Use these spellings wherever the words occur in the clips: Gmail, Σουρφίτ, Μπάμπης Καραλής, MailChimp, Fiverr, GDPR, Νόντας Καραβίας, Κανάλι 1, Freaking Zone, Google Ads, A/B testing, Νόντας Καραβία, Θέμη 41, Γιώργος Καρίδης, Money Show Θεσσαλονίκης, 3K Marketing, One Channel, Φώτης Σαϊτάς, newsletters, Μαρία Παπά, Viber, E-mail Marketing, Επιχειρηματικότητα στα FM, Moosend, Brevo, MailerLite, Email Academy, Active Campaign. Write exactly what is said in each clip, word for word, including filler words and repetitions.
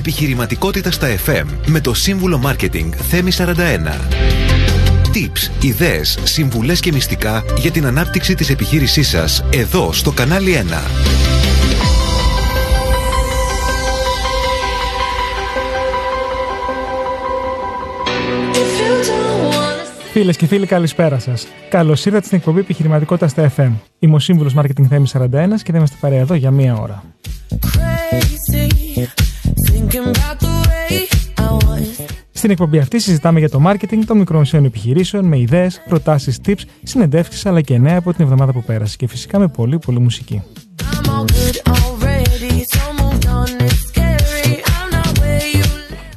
Επιχειρηματικότητα στα εφ εμ με το σύμβουλο Marketing Θέμη σαράντα ένα. Tips, ιδέες, συμβουλές και μυστικά για την ανάπτυξη της επιχείρησής σας εδώ στο Κανάλι ένα. Φίλες και φίλοι, καλησπέρα σας. Καλώς ήρθατε στην εκπομπή Επιχειρηματικότητα στα εφ εμ. Είμαι ο σύμβουλος Marketing Θέμη σαράντα ένα και θα είμαστε παρέα εδώ για μία ώρα. Στην εκπομπή αυτή συζητάμε για το marketing των μικρομεσαίων επιχειρήσεων με ιδέες, προτάσεις, tips, συνεντεύξεις αλλά και νέα από την εβδομάδα που πέρασε και φυσικά με πολύ πολύ μουσική.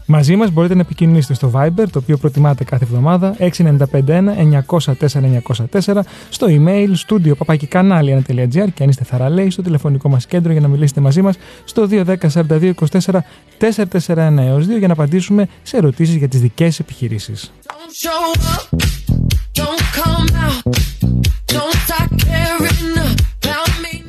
Μαζί μας μπορείτε να επικοινωνήσετε στο Viber, το οποίο προτιμάτε κάθε εβδομάδα, έξι εννιά πέντε ένα εννιά μηδέν τέσσερα εννιά μηδέν τέσσερα, στο email studio παπάκι κανάλι ένα τελεία τζι άρ και αν είστε θαραλέοι στο τηλεφωνικό μας κέντρο για να μιλήσετε μαζί μας στο δύο ένα μηδέν τέσσερα δύο δύο τέσσερα τέσσερα τέσσερα ένα δύο για να απαντήσουμε σε ερωτήσεις για τις δικές επιχειρήσεις.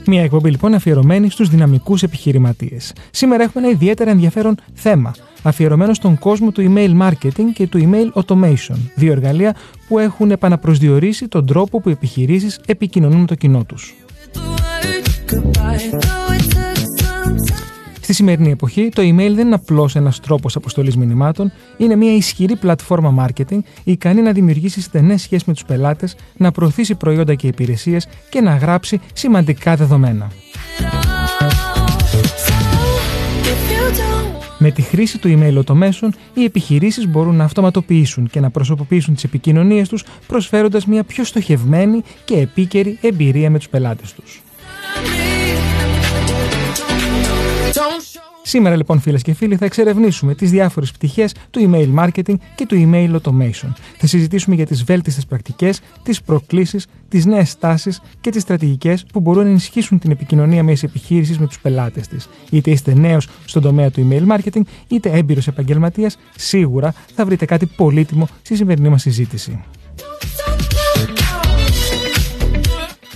Μια εκπομπή λοιπόν αφιερωμένη στους δυναμικούς επιχειρηματίες. Σήμερα έχουμε ένα ιδιαίτερα ενδιαφέρον θέμα, αφιερωμένο στον κόσμο του email marketing και του email automation, δύο εργαλεία που έχουν επαναπροσδιορίσει τον τρόπο που οι επιχειρήσεις επικοινωνούν με το κοινό τους. Στη σημερινή εποχή, το email δεν είναι απλώς ένας τρόπος αποστολής μηνυμάτων, είναι μια ισχυρή πλατφόρμα marketing ικανή να δημιουργήσει στενές σχέσεις με τους πελάτες, να προωθήσει προϊόντα και υπηρεσίες και να γράψει σημαντικά δεδομένα. Με τη χρήση του email automation, οι επιχειρήσεις μπορούν να αυτοματοποιήσουν και να προσωποποιήσουν τις επικοινωνίες τους, προσφέροντας μια πιο στοχευμένη και επίκαιρη εμπειρία με τους πελάτες τους. Σήμερα λοιπόν, φίλες και φίλοι, θα εξερευνήσουμε τις διάφορες πτυχές του email marketing και του email automation. Θα συζητήσουμε για τις βέλτιστες πρακτικές, τις προκλήσεις, τις νέες τάσεις και τις στρατηγικές που μπορούν να ενισχύσουν την επικοινωνία μιας επιχείρησης με τους πελάτες της. Είτε είστε νέος στον τομέα του email marketing, είτε έμπειρος επαγγελματίας, σίγουρα θα βρείτε κάτι πολύτιμο στη σημερινή μας συζήτηση.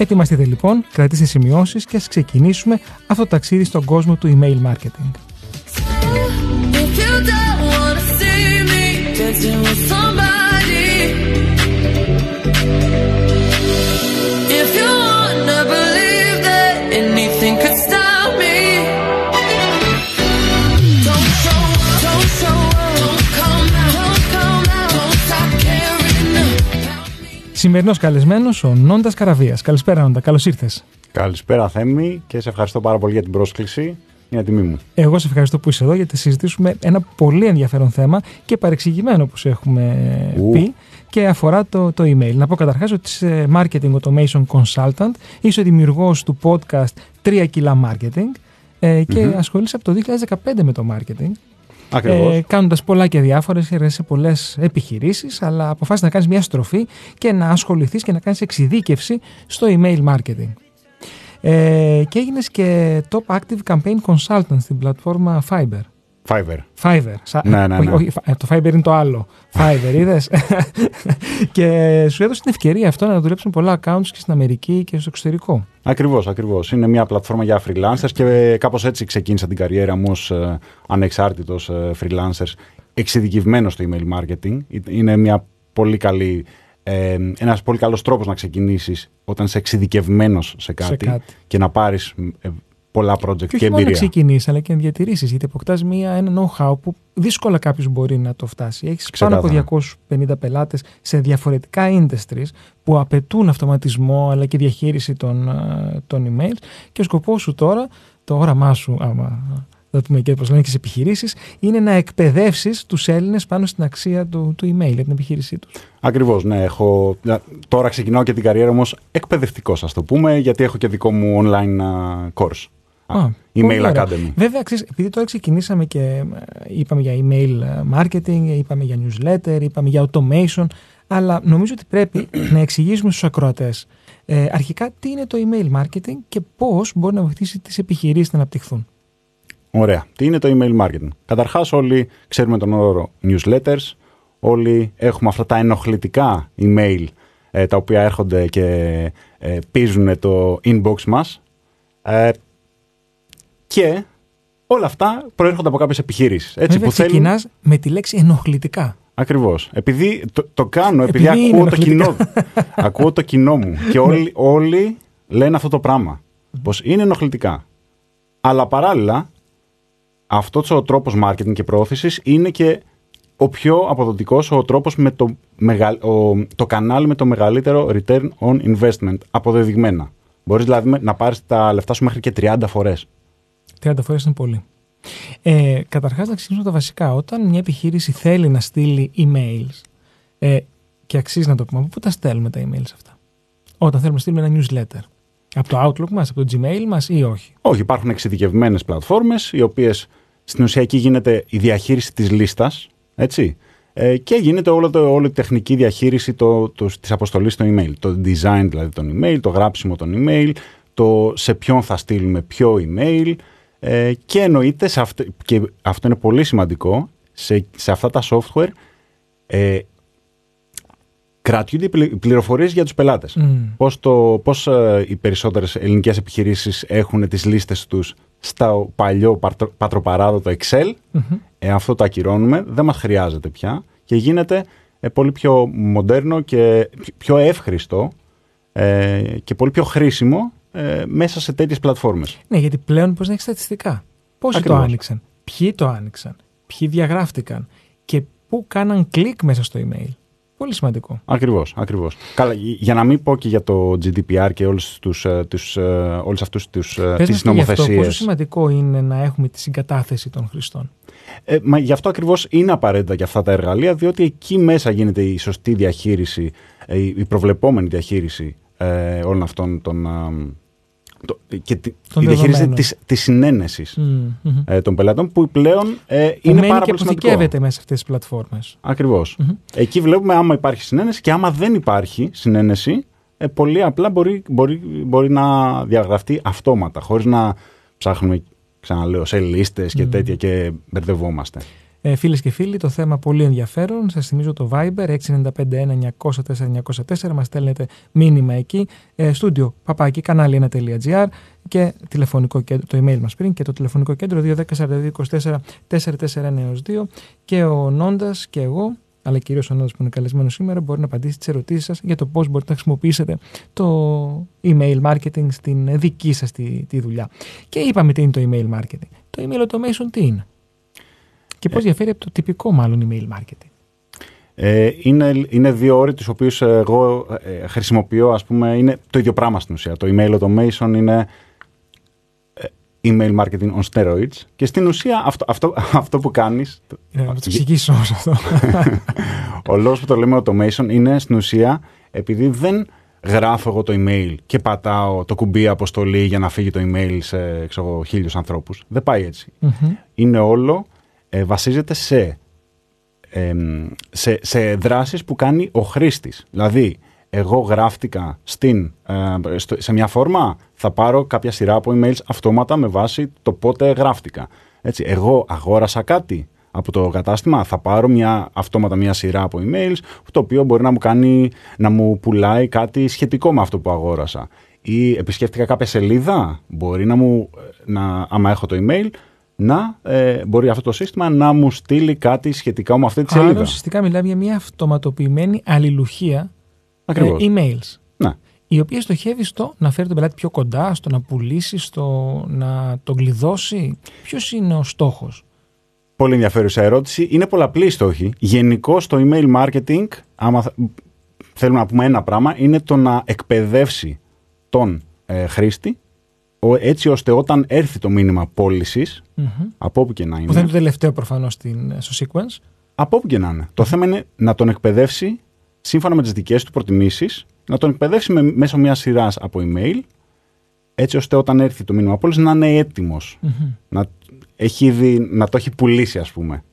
Ετοιμαστείτε λοιπόν, κρατήστε σημειώσεις και ας ξεκινήσουμε αυτό το ταξίδι στον κόσμο του email marketing. Σημερινός καλεσμένος ο Νόντας Καραβίας. Καλησπέρα Νόντα, καλώς ήρθες. Καλησπέρα Θέμη και σε ευχαριστώ πάρα πολύ για την πρόσκληση. Είναι τιμή μου. Εγώ σε ευχαριστώ που είσαι εδώ γιατί θα συζητήσουμε ένα πολύ ενδιαφέρον θέμα και παρεξηγημένο που σε έχουμε Ου. πει και αφορά το, το email. Να πω καταρχάς ότι είσαι Marketing Automation Consultant, είσαι δημιουργός του podcast τρία κέι Marketing ε, και mm-hmm. ασχολείσαι από το δύο χιλιάδες δεκαπέντε με το marketing. Ε, κάνοντας πολλά και διάφορες εργασίες σε πολλές επιχειρήσεις, αλλά αποφάσισες να κάνεις μια στροφή και να ασχοληθείς και να κάνεις εξειδίκευση στο email marketing. Ε, και έγινες και top active campaign consultant στην πλατφόρμα Fiverr. Fiverr. Fiverr. Ναι, ναι, ναι. Όχι, το Fiverr είναι το άλλο. Fiverr, είδες. Και σου έδωσε την ευκαιρία αυτό να δουλέψουν πολλά accounts και στην Αμερική και στο εξωτερικό. Ακριβώς, ακριβώς. Είναι μια πλατφόρμα για freelancers και κάπως έτσι ξεκίνησα την καριέρα μου ως ε, ανεξάρτητος ε, freelancers εξειδικευμένος στο email marketing. Είναι μια πολύ καλή, ε, ένας πολύ καλός τρόπος να ξεκινήσεις όταν είσαι εξειδικευμένος σε κάτι, σε κάτι. Και να πάρεις... Ε, πολλά project και, και εμπειρία. Όχι μόνο να ξεκινήσεις, αλλά και να διατηρήσεις, γιατί αποκτάς μία, ένα know-how που δύσκολα κάποιος μπορεί να το φτάσει. Έχεις Ξεκάθαρα. πάνω από διακόσιους πενήντα πελάτες σε διαφορετικά industries που απαιτούν αυτοματισμό αλλά και διαχείριση των, των emails και ο σκοπός σου τώρα, το όραμά σου, άμα θα πούμε και όπως λένε και στις επιχειρήσεις, είναι να εκπαιδεύσεις τους Έλληνες πάνω στην αξία του, του email για την επιχείρησή τους. Ακριβώς, ναι. Έχω... Τώρα ξεκινάω και την καριέρα μου ως εκπαιδευτικός, ας το πούμε, γιατί έχω και δικό μου online course. Ah, Email Academy. Βέβαια, ξέρεις, επειδή τώρα ξεκινήσαμε και είπαμε για email marketing, είπαμε για newsletter, είπαμε για automation, αλλά νομίζω ότι πρέπει να εξηγήσουμε στους ακροατές ε, αρχικά τι είναι το email marketing και πώς μπορεί να βοηθήσει τις επιχειρήσεις να αναπτυχθούν. Ωραία. Τι είναι το email marketing? Καταρχάς, όλοι ξέρουμε τον όρο newsletters, όλοι έχουμε αυτά τα ενοχλητικά email ε, τα οποία έρχονται και ε, πίζουν το inbox μας. Ε, Και Όλα αυτά προέρχονται από κάποιες επιχειρήσεις. Βέβαια, ξεκινάς θέλουν... με τη λέξη ενοχλητικά. Ακριβώς. Επειδή το, το κάνω, επειδή, επειδή ακούω, το κοινό, ακούω το κοινό μου και όλοι, όλοι λένε αυτό το πράγμα, πως είναι ενοχλητικά. Αλλά παράλληλα, αυτός ο τρόπος marketing και προώθησης είναι και ο πιο αποδοτικός, ο τρόπος με το, μεγα, ο, το κανάλι με το μεγαλύτερο return on investment, αποδεδειγμένα. Μπορείς δηλαδή να πάρεις τα λεφτά σου μέχρι και τριάντα φορές. τριάντα φορές είναι πολύ. Ε, καταρχάς, να ξεκινήσω τα βασικά. Όταν μια επιχείρηση θέλει να στείλει emails, ε, και αξίζει να το πούμε, από πού τα στέλνουμε τα emails αυτά? Όταν θέλουμε να στείλουμε ένα newsletter. Από το Outlook μας, από το Gmail μας ή όχι? Όχι, υπάρχουν εξειδικευμένες πλατφόρμες, οι οποίες στην ουσία εκεί γίνεται η διαχείριση της λίστας, έτσι, ε, και γίνεται όλη όλο η τεχνική διαχείριση το, το, της αποστολής των email. Το design δηλαδή των email, το γράψιμο των email, το σε ποιον θα στείλουμε ποιο email. Ε, και εννοείται, σε αυτε, και αυτό είναι πολύ σημαντικό, σε, σε αυτά τα software ε, κρατιούνται οι πληροφορίες για τους πελάτες. Mm. Πώς, το, πώς ε, οι περισσότερες ελληνικές επιχειρήσεις έχουν τις λίστες τους στο παλιό πατρο, πατροπαράδοτο Excel. Mm-hmm. Ε, αυτό το ακυρώνουμε, δεν μας χρειάζεται πια και γίνεται ε, πολύ πιο μοντέρνο και πιο εύχριστο ε, και πολύ πιο χρήσιμο Ε, μέσα σε τέτοιες πλατφόρμες. Ναι, γιατί πλέον πώς να έχεις στατιστικά? Πόσοι το άνοιξαν, ποιοι το άνοιξαν, ποιοι διαγράφτηκαν και πού κάναν κλικ μέσα στο email. Πολύ σημαντικό. Ακριβώς, ακριβώς. Καλά, για να μην πω και για το τζι ντι πι αρ και όλες τους, τους, όλες αυτούς τους, τις νομοθεσίες. Πόσο σημαντικό είναι να έχουμε τη συγκατάθεση των χρηστών? Ε, μα γι' αυτό ακριβώς είναι απαραίτητα και αυτά τα εργαλεία, διότι εκεί μέσα γίνεται η σωστή διαχείριση, η προβλεπόμενη διαχείριση ε, όλων αυτών των... Το, και τη, η διαχείριση της, της συνένεσης mm-hmm. ε, των πελατών που πλέον ε, που είναι πάρα και πολύ σημαντικό. Αποθηκεύεται μέσα σε αυτές τις πλατφόρμες. Ακριβώς. Mm-hmm. Εκεί βλέπουμε άμα υπάρχει συνένεση και άμα δεν υπάρχει συνένεση, ε, πολύ απλά μπορεί, μπορεί, μπορεί να διαγραφτεί αυτόματα, χωρίς να ψάχνουμε, ξαναλέω, σε λίστες και mm. τέτοια και μπερδευόμαστε. Ε, φίλες και φίλοι, το θέμα πολύ ενδιαφέρον. Σας θυμίζω το Viber έξι εννιά πέντε ένα εννιά μηδέν τέσσερα εννιά μηδέν τέσσερα. Μας στέλνετε μήνυμα εκεί, ε, στούντιο παπάκι κανάλι ένα τελεία τζι άρ και τηλεφωνικό κέντρο, το email μας πριν και το τηλεφωνικό κέντρο δύο ένα μηδέν τέσσερα δύο δύο τέσσερα τέσσερα ένα δύο. Και ο Νόντας και εγώ, αλλά κυρίως ο Νόντας που είναι καλεσμένος σήμερα, μπορεί να απαντήσει τις ερωτήσεις σας για το πώς μπορείτε να χρησιμοποιήσετε το email marketing στην δική σας τη, τη δουλειά. Και είπαμε τι είναι το email marketing. Το email automation τι είναι? Και πώς διαφέρει από το τυπικό μάλλον email marketing? Ε, είναι, είναι δύο όροι τους οποίους εγώ ε, χρησιμοποιώ, ας πούμε, είναι το ίδιο πράγμα στην ουσία. Το email automation είναι email marketing on steroids και στην ουσία αυτό, αυτό, αυτό που κάνεις... Να το εξηγήσω όμως αυτό. Ο λόγος που το λέμε automation είναι στην ουσία επειδή δεν γράφω εγώ το email και πατάω το κουμπί αποστολή για να φύγει το email σε ξέρω, χίλιους ανθρώπους. Δεν πάει έτσι. Mm-hmm. Είναι όλο... Ε, βασίζεται σε, ε, σε, σε δράσεις που κάνει ο χρήστης. Δηλαδή, εγώ γράφτηκα στην, ε, στο, σε μια φόρμα, θα πάρω κάποια σειρά από emails αυτόματα με βάση το πότε γράφτηκα. Έτσι, εγώ αγόρασα κάτι από το κατάστημα, θα πάρω μια, αυτόματα μια σειρά από emails, το οποίο μπορεί να μου, κάνει, να μου πουλάει κάτι σχετικό με αυτό που αγόρασα. Ή επισκέφτηκα κάποια σελίδα, μπορεί να μου, να, άμα έχω το email... να ε, μπορεί αυτό το σύστημα να μου στείλει κάτι σχετικά με αυτή τη σελίδα. Άρα ουσιαστικά μιλάμε για μια αυτοματοποιημένη αλληλουχία ε, emails. Ναι. Η οποία στοχεύει στο να φέρει τον πελάτη πιο κοντά, στο να πουλήσει, στο να τον κλειδώσει. Ποιος είναι ο στόχος? Πολύ ενδιαφέρουσα ερώτηση. Είναι πολλαπλή η στόχη. Γενικώς το email marketing, άμα θέλουμε να πούμε ένα πράγμα, είναι το να εκπαιδεύσει τον ε, χρήστη, έτσι ώστε όταν έρθει το μήνυμα πώλησης, mm-hmm. από όπου και να είναι. Που δεν είναι το τελευταίο προφανώς στο sequence. Από όπου και να είναι. Mm-hmm. Το θέμα είναι να τον εκπαιδεύσει σύμφωνα με τις δικές του προτιμήσεις, να τον εκπαιδεύσει με, μέσω μιας σειράς από email, έτσι ώστε όταν έρθει το μήνυμα πώλησης να είναι έτοιμος. Mm-hmm. Να, έχει ήδη, να το έχει πουλήσει, ας πούμε.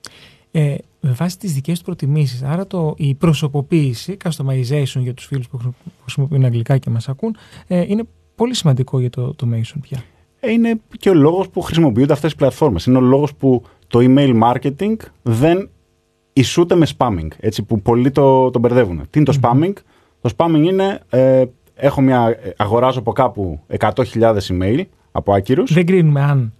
Ε, με βάση τις δικές του προτιμήσεις. Άρα το, η προσωποποίηση, customization για τους φίλους που χρησιμοποιούν αγγλικά και μας ακούν, ε, είναι πολύ σημαντικό για το automation πια. Είναι και ο λόγος που χρησιμοποιούνται αυτές οι πλατφόρμες. Είναι ο λόγος που το email marketing δεν ισούται με spamming, έτσι, που πολλοί το, το μπερδεύουν. Τι είναι το mm-hmm. spamming? Το spamming είναι ε, έχω μια, αγοράζω από κάπου εκατό χιλιάδες email από άκυρους. Δεν κρίνουμε αν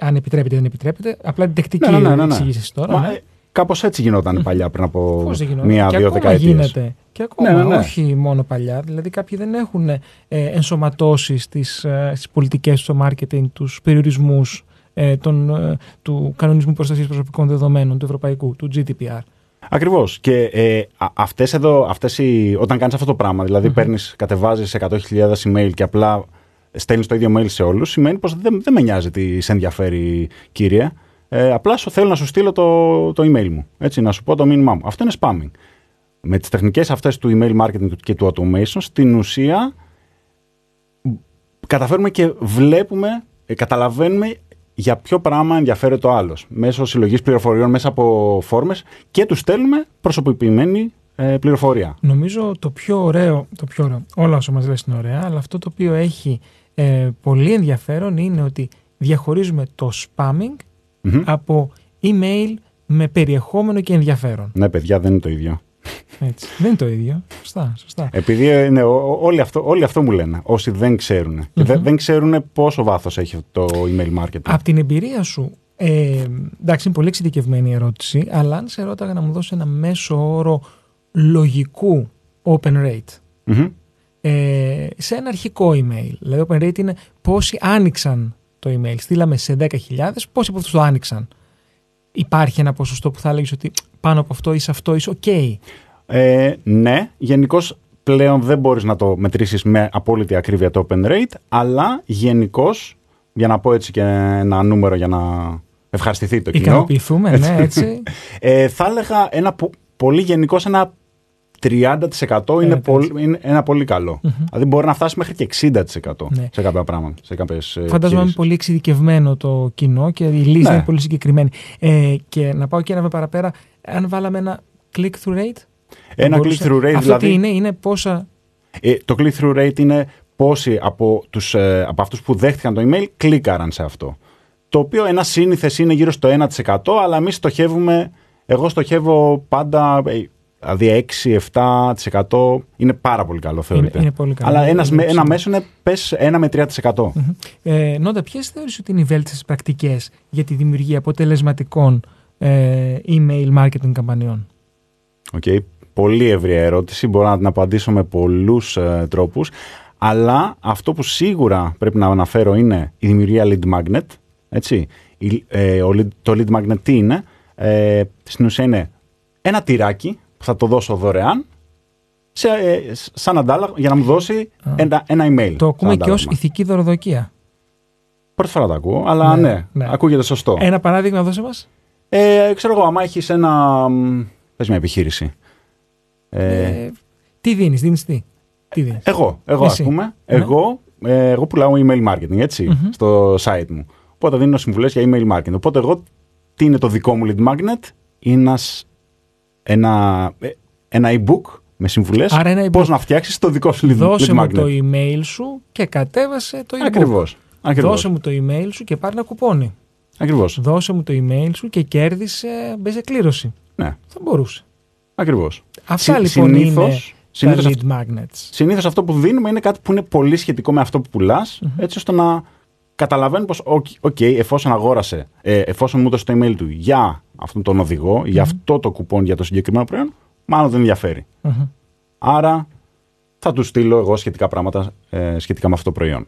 αν επιτρέπεται ή δεν επιτρέπεται. Απλά την τεκτική ναι, ναι, ναι, ναι. εξηγήσεις τώρα. Μα, ναι. Κάπως έτσι γινόταν παλιά πριν από μία-δύο δεκαετίες. Γίνεται. Και ακόμα ναι, ναι, ναι. όχι μόνο παλιά. Δηλαδή κάποιοι δεν έχουν ε, ενσωματώσει στις, ε, στις πολιτικές στο μάρκετινγκ τους περιορισμούς ε, τον, ε, του κανονισμού προστασίας προσωπικών δεδομένων του ευρωπαϊκού, του τζι ντι πι αρ. Ακριβώς. Και ε, αυτές εδώ, αυτές οι, όταν κάνεις αυτό το πράγμα, δηλαδή mm-hmm. παίρνεις, κατεβάζεις εκατό χιλιάδες email και απλά στέλνεις το ίδιο mail σε όλους, σημαίνει πως δεν, δεν με νοιάζει τι σε ενδιαφέρει, κύριε. Ε, απλά σου θέλω να σου στείλω το, το email μου. Έτσι, να σου πω το μήνυμά μου. Αυτό είναι spamming. Με τις τεχνικές αυτές του email marketing και του automation, στην ουσία καταφέρουμε και βλέπουμε, καταλαβαίνουμε για ποιο πράγμα ενδιαφέρεται ο άλλος. Μέσω συλλογής πληροφοριών, μέσα από φόρμες και του στέλνουμε προσωποποιημένη ε, πληροφορία. Νομίζω το πιο ωραίο, το πιο ωραίο, όλα όσα μας λες είναι ωραία, αλλά αυτό το οποίο έχει ε, πολύ ενδιαφέρον είναι ότι διαχωρίζουμε το spamming mm-hmm. από email με περιεχόμενο και ενδιαφέρον. Ναι, παιδιά, δεν είναι το ίδιο. Έτσι. Δεν είναι το ίδιο. Σωστά, σωστά. Επειδή ναι, ό, όλοι, αυτό, όλοι αυτό μου λένε, όσοι δεν ξέρουν. Mm-hmm. Και δε, δεν ξέρουν πόσο βάθος έχει το email marketing. Από την εμπειρία σου, ε, εντάξει, είναι πολύ εξειδικευμένη η ερώτηση, αλλά αν σε ρώταγα να μου δώσει ένα μέσο όρο λογικού open rate mm-hmm. ε, σε ένα αρχικό email. Δηλαδή, open rate είναι πόσοι άνοιξαν το email. Στείλαμε σε δέκα χιλιάδες, πόσοι από αυτούς το άνοιξαν. Υπάρχει ένα ποσοστό που θα έλεγες ότι πάνω από αυτό είσαι αυτό, είσαι ok. Ε, ναι, γενικώς πλέον δεν μπορείς να το μετρήσεις με απόλυτη ακρίβεια το open rate, αλλά γενικώς, για να πω έτσι και ένα νούμερο για να ευχαριστηθεί το κοινό. Ικανοποιηθούμε, ναι, έτσι. ε, θα έλεγα ένα πολύ γενικώς, ένα τριάντα τοις εκατό είναι, πολύ, είναι ένα πολύ καλό. Mm-hmm. Δηλαδή μπορεί να φτάσει μέχρι και εξήντα τοις εκατό ναι. σε κάποια πράγματα. Σε κάποιες φαντάζομαι είναι πολύ εξειδικευμένο το κοινό και η λύση ναι. είναι πολύ συγκεκριμένη. Ε, και να πάω και ένα παραπέρα, αν βάλαμε ένα click-through rate. Ένα μπορούσε... click-through rate αυτό δηλαδή. Τι είναι, είναι πόσα. Ε, το click-through rate είναι πόσοι από, τους, ε, από αυτούς που δέχτηκαν το email κλίκαραν σε αυτό. Το οποίο ένα σύνηθες είναι γύρω στο ένα τοις εκατό, αλλά εμείς στοχεύουμε, εγώ στοχεύω πάντα. Δηλαδή έξι με επτά τοις εκατό είναι πάρα πολύ καλό, θεωρείται. Είναι, είναι πολύ καλό. Αλλά ένας, είναι ένα μέσο είναι πες ένα με τρία τοις εκατό. Mm-hmm. Ε, Νόντα, ποιες θεωρείς ότι είναι οι βέλτιστες πρακτικές για τη δημιουργία αποτελεσματικών ε, email marketing καμπανιών? Οκ. Okay. Πολύ ευρία ερώτηση. Μπορώ να την απαντήσω με πολλούς ε, τρόπους. Αλλά αυτό που σίγουρα πρέπει να αναφέρω είναι η δημιουργία lead magnet. Έτσι. Η, ε, ο, το lead magnet τι είναι? Ε, στην ουσία είναι ένα τυράκι. Θα το δώσω δωρεάν σε, ε, σαν αντάλλαγμα για να μου δώσει ένα, ένα email. Το ακούμε και ως ηθική δωροδοκία. Πρώτη φορά το ακούω, αλλά ναι, ναι, ναι, ακούγεται σωστό. Ένα παράδειγμα δώσε μας. Ε, ξέρω εγώ, άμα έχεις ένα. Πες μια επιχείρηση. Ε, ε, τι δίνεις, δίνεις τι. τι δίνεις. Εγώ, εγώ ας πούμε. Ναι. Εγώ, ε, εγώ πουλάω email marketing, έτσι, mm-hmm. στο site μου. Οπότε δίνω συμβουλές για email marketing. Οπότε εγώ, τι είναι το δικό μου lead magnet, είναι ένα. Ένα, ένα e-book με συμβουλές πώς να φτιάξεις το δικό σου lead magnet. Δώσε μου το email σου και κατέβασε το e-book. Ακριβώς, ακριβώς. Δώσε μου το email σου και πάρε ένα κουπόνι. Ακριβώς. Δώσε μου το email σου και κέρδισε, μπε σε κλήρωση. Ναι. Θα μπορούσε. Ακριβώς. Αυτά Συ, λοιπόν συνήθως, είναι τα lead magnets. Συνήθως αυτό που δίνουμε είναι κάτι που είναι πολύ σχετικό με αυτό που πουλάς, mm-hmm. έτσι ώστε να καταλαβαίνω πως, okay, εφόσον αγόρασε, ε, εφόσον μου έδωσε το email του για αυτόν τον οδηγό, mm-hmm. για αυτό το κουπόν για το συγκεκριμένο προϊόν, μάλλον δεν ενδιαφέρει. Mm-hmm. Άρα θα του στείλω εγώ σχετικά πράγματα ε, σχετικά με αυτό το προϊόν.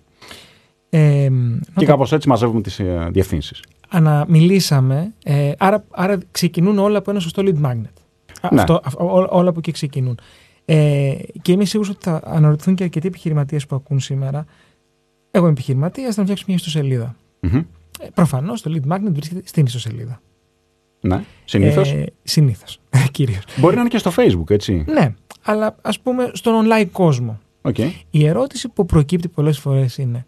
Ε, και κάπως έτσι μαζεύουμε τις ε, διευθύνσεις. Αναμιλήσαμε, ε, άρα, άρα ξεκινούν όλα από ένα σωστό lead magnet. Ναι. Αυτό, ό, όλα από εκεί ξεκινούν. Ε, και είμαι σίγουρος ότι θα αναρωτηθούν και αρκετοί επιχειρηματίες που ακούν σήμερα. Εγώ είμαι επιχειρηματίας, θα φτιάξω μια ιστοσελίδα. Mm-hmm. Ε, προφανώς το lead magnet βρίσκεται στην ιστοσελίδα. Ναι, συνήθως. Ε, συνήθως, κυρίως. Μπορεί να είναι και στο Facebook, έτσι. Ναι, αλλά ας πούμε στον online κόσμο. Okay. Η ερώτηση που προκύπτει πολλές φορές είναι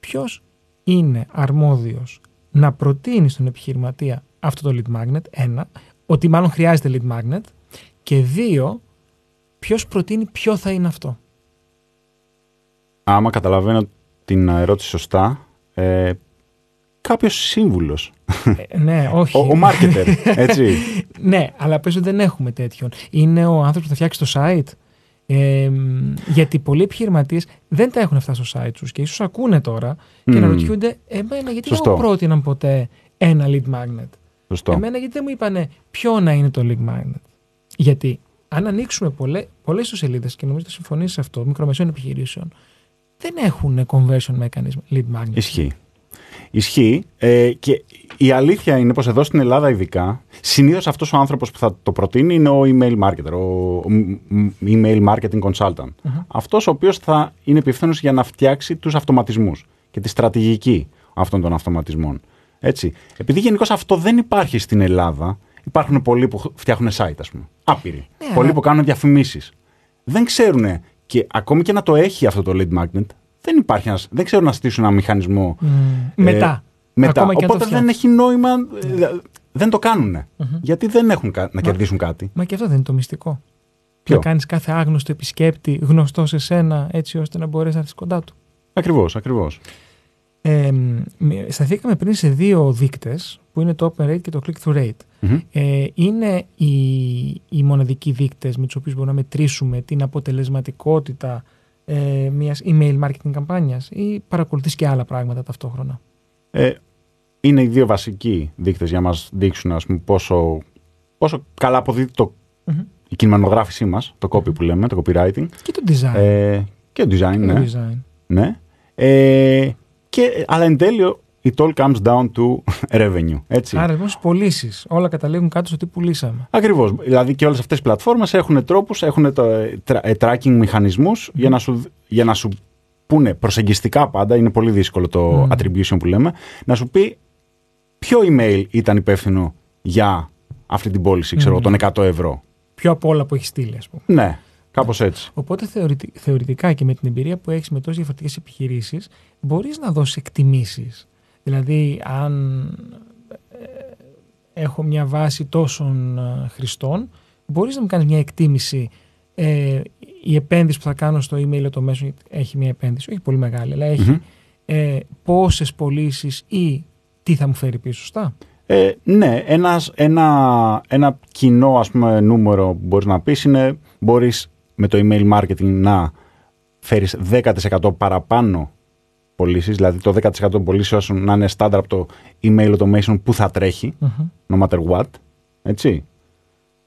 ποιος είναι αρμόδιος να προτείνει στον επιχειρηματία αυτό το lead magnet, ένα, ότι μάλλον χρειάζεται lead magnet, και δύο, ποιος προτείνει ποιο θα είναι αυτό. Άμα καταλαβαίνω την ερώτηση σωστά, ε, κάποιος σύμβουλος. Ε, ναι, όχι. Ο, ο marketer, έτσι. Ναι, αλλά πες ότι δεν έχουμε τέτοιον. Είναι ο άνθρωπος που θα φτιάξει το site, Ε, γιατί πολλοί επιχειρηματίες δεν τα έχουν αυτά στο site τους και ίσως ακούνε τώρα και mm. αναρωτιούνται εμένα γιατί δεν μου πρότειναν ποτέ ένα lead magnet. Σωστό. Εμένα γιατί δεν μου είπανε ποιο να είναι το lead magnet. Γιατί αν ανοίξουμε πολλές, πολλές ιστοσελίδες και νομίζω θα συμφωνήσεις σε αυτό, μικρομεσαίων επιχειρήσεων δεν έχουν conversion mechanism lead magnet. Ισχύει. Ισχύει ε, και η αλήθεια είναι πως εδώ στην Ελλάδα ειδικά συνήθως αυτός ο άνθρωπος που θα το προτείνει είναι ο email marketer, ο email marketing consultant. Uh-huh. Αυτός ο οποίος θα είναι υπευθύνος για να φτιάξει τους αυτοματισμούς και τη στρατηγική αυτών των αυτοματισμών. Έτσι. Επειδή γενικώς αυτό δεν υπάρχει στην Ελλάδα, υπάρχουν πολλοί που φτιάχνουν site ας πούμε, άπειροι, yeah. πολλοί που κάνουν διαφημίσεις. Δεν ξέρουν και ακόμη και να το έχει αυτό το lead magnet, δεν υπάρχει ένας, δεν ξέρω να στήσουν ένα μηχανισμό mm. ε, μετά. μετά. Οπότε δεν έχει νόημα, yeah. δεν το κάνουν. Mm-hmm. Γιατί δεν έχουν κα, να μα, κερδίσουν κάτι. Μα και αυτό δεν είναι το μυστικό. Ποιο? Να κάνεις κάθε άγνωστο επισκέπτη γνωστό σε σένα, έτσι ώστε να μπορείς να έρθεις κοντά του. Ακριβώς, ακριβώς. Ε, σταθήκαμε πριν σε δύο δείκτες, που είναι το open rate και το click-through rate. Mm-hmm. Ε, είναι οι, οι μοναδικοί δείκτες με τους οποίους μπορούμε να μετρήσουμε την αποτελεσματικότητα Ε, μιας email marketing καμπάνιας ή παρακολουθείς και άλλα πράγματα ταυτόχρονα? Ε, είναι οι δύο βασικοί δείκτες για να μας δείξουν ας πούμε, πόσο, πόσο καλά αποδίδει το, mm-hmm. η κειμενογράφησή μας, το copy mm-hmm. που λέμε, το copywriting. Και το design. Ε, και το design, και ναι. Το design. ναι. Ε, και, αλλά εν τέλει it all comes down to revenue. Έτσι. Άρα λοιπόν στις πωλήσεις. Όλα καταλήγουν κάτω στο τι πουλήσαμε. Ακριβώς. Δηλαδή και όλες αυτές οι πλατφόρμες έχουν τρόπους, έχουν tracking μηχανισμούς mm. για, να σου, για να σου πούνε προσεγγιστικά πάντα. Είναι πολύ δύσκολο το mm. attribution που λέμε. Να σου πει ποιο email ήταν υπεύθυνο για αυτή την πώληση, ξέρω, mm. των εκατό ευρώ. Ποιο από όλα που έχει στείλει, ας πούμε. Ναι, κάπως έτσι. Οπότε θεωρητικά και με την εμπειρία που έχεις με τόσες διαφορετικές επιχειρήσεις, μπορείς να δώσεις εκτιμήσεις. Δηλαδή, αν έχω μια βάση τόσων χρηστών, μπορείς να μου κάνεις μια εκτίμηση. Ε, η επένδυση που θα κάνω στο email, το μέσο έχει μια επένδυση, όχι πολύ μεγάλη, αλλά έχει mm-hmm. ε, πόσες πωλήσεις ή τι θα μου φέρει πίσω, σωστά. Ε, ναι, ένας, ένα, ένα κοινό ας πούμε, νούμερο που μπορείς να πεις είναι μπορείς με το email marketing να φέρεις δέκα τοις εκατό παραπάνω πωλήσεις, δηλαδή το δέκα τοις εκατό των πωλήσεων να είναι στάνταρ από το email automation που θα τρέχει, mm-hmm. no matter what, έτσι.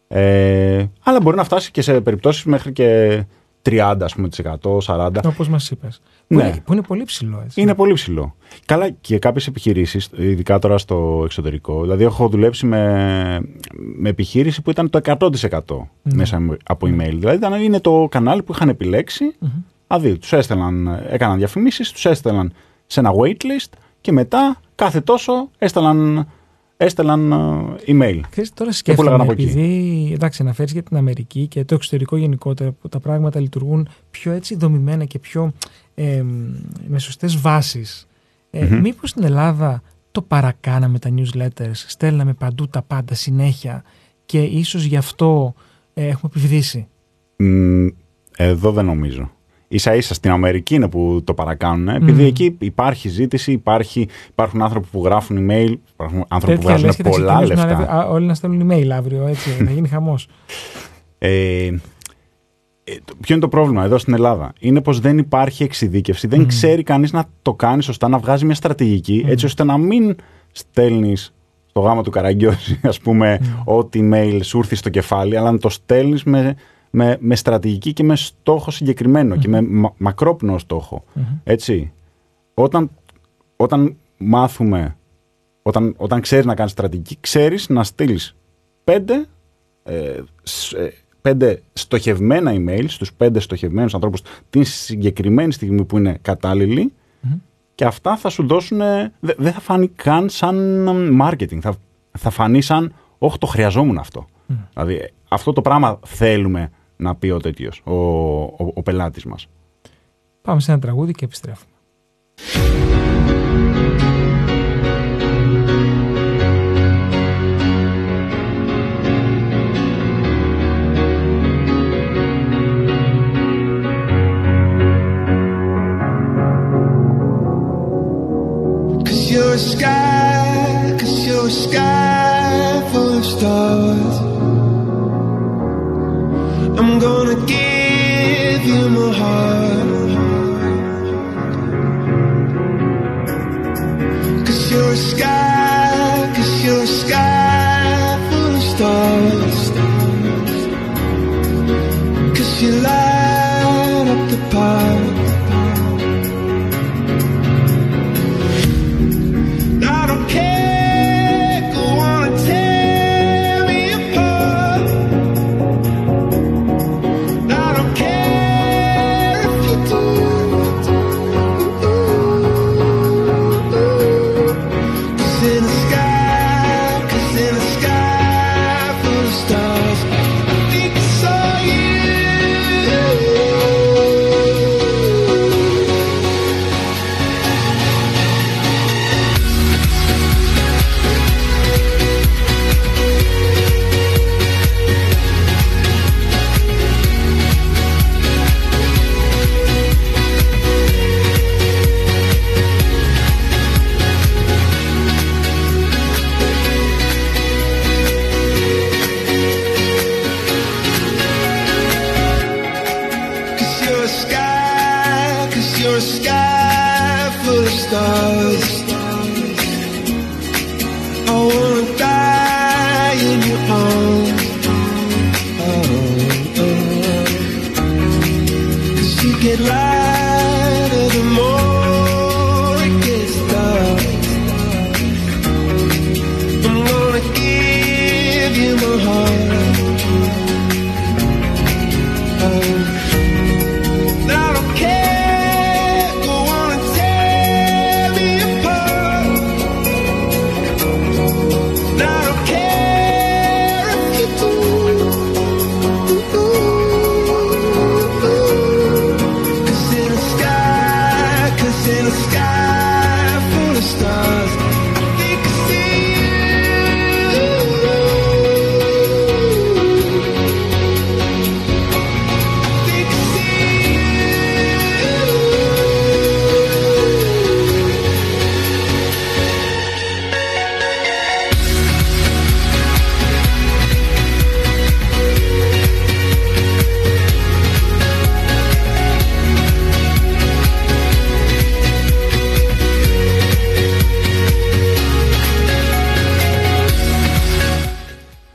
Ε, αλλά μπορεί να φτάσει και σε περιπτώσεις μέχρι και τριάντα τοις εκατό, ας πούμε, σαράντα τοις εκατό. Όπως μας είπες. Ναι. Που είναι, που είναι πολύ ψηλό, έτσι. Είναι πολύ ψηλό. Καλά και κάποιες επιχειρήσεις, ειδικά τώρα στο εξωτερικό, δηλαδή έχω δουλέψει με, με επιχείρηση που ήταν το εκατό τοις εκατό mm-hmm. μέσα από email. Δηλαδή ήταν, είναι το κανάλι που είχαν επιλέξει, mm-hmm. Δηλαδή, τους έστελαν, έκαναν διαφημίσεις, τους έστελαν σε ένα waitlist και μετά κάθε τόσο έστελαν, έστελαν email. Ξέρεις, τώρα σκέφτομαι, επειδή εντάξει, αναφέρεις για την Αμερική και το εξωτερικό γενικότερα, που τα πράγματα λειτουργούν πιο έτσι δομημένα και πιο ε, με σωστές βάσεις. Ε, mm-hmm. Μήπως στην Ελλάδα το παρακάναμε τα newsletters, στέλναμε παντού τα πάντα συνέχεια και ίσως γι' αυτό ε, έχουμε επιβδίσει? Mm, εδώ δεν νομίζω. Ίσα ίσα στην Αμερική είναι που το παρακάνουν, επειδή mm. εκεί υπάρχει ζήτηση, υπάρχει, υπάρχουν άνθρωποι που γράφουν email, υπάρχουν άνθρωποι που βγάζουν πολλά λεφτά. Να, όλοι να στέλνουν email αύριο, έτσι, να γίνει χαμός. Ε, ποιο είναι το πρόβλημα εδώ στην Ελλάδα? Είναι πως δεν υπάρχει εξειδίκευση, δεν mm. ξέρει κανείς να το κάνει σωστά, να βγάζει μια στρατηγική, mm. έτσι ώστε να μην στέλνεις στο γάμα του Καραγκιόζη, ας πούμε, mm. ό,τι email σου έρθει στο κεφάλι, αλλά να το στέλνεις με... Με, με στρατηγική και με στόχο συγκεκριμένο mm-hmm. και με μα, μακρόπνοο στόχο. Mm-hmm. Έτσι. Όταν, όταν μάθουμε, όταν, όταν ξέρεις να κάνεις στρατηγική, ξέρεις να στείλεις πέντε, ε, πέντε στοχευμένα email στους πέντε στοχευμένους ανθρώπους την συγκεκριμένη στιγμή που είναι κατάλληλη mm-hmm. και αυτά θα σου δώσουν, δεν δε θα φανεί καν σαν marketing, θα, θα φανεί σαν όχι το χρειαζόμουν αυτό. Mm. Δηλαδή αυτό το πράγμα θέλουμε να πει ο τέτοιος, ο, ο, ο πελάτης μας. Πάμε σε ένα τραγούδι και επιστρέφουμε. Cause you're a sky, cause you're a sky full of stars. I'm gonna give you my heart. Cause you're a sky, cause you're a sky full of stars. Cause you light up the path. I don't care.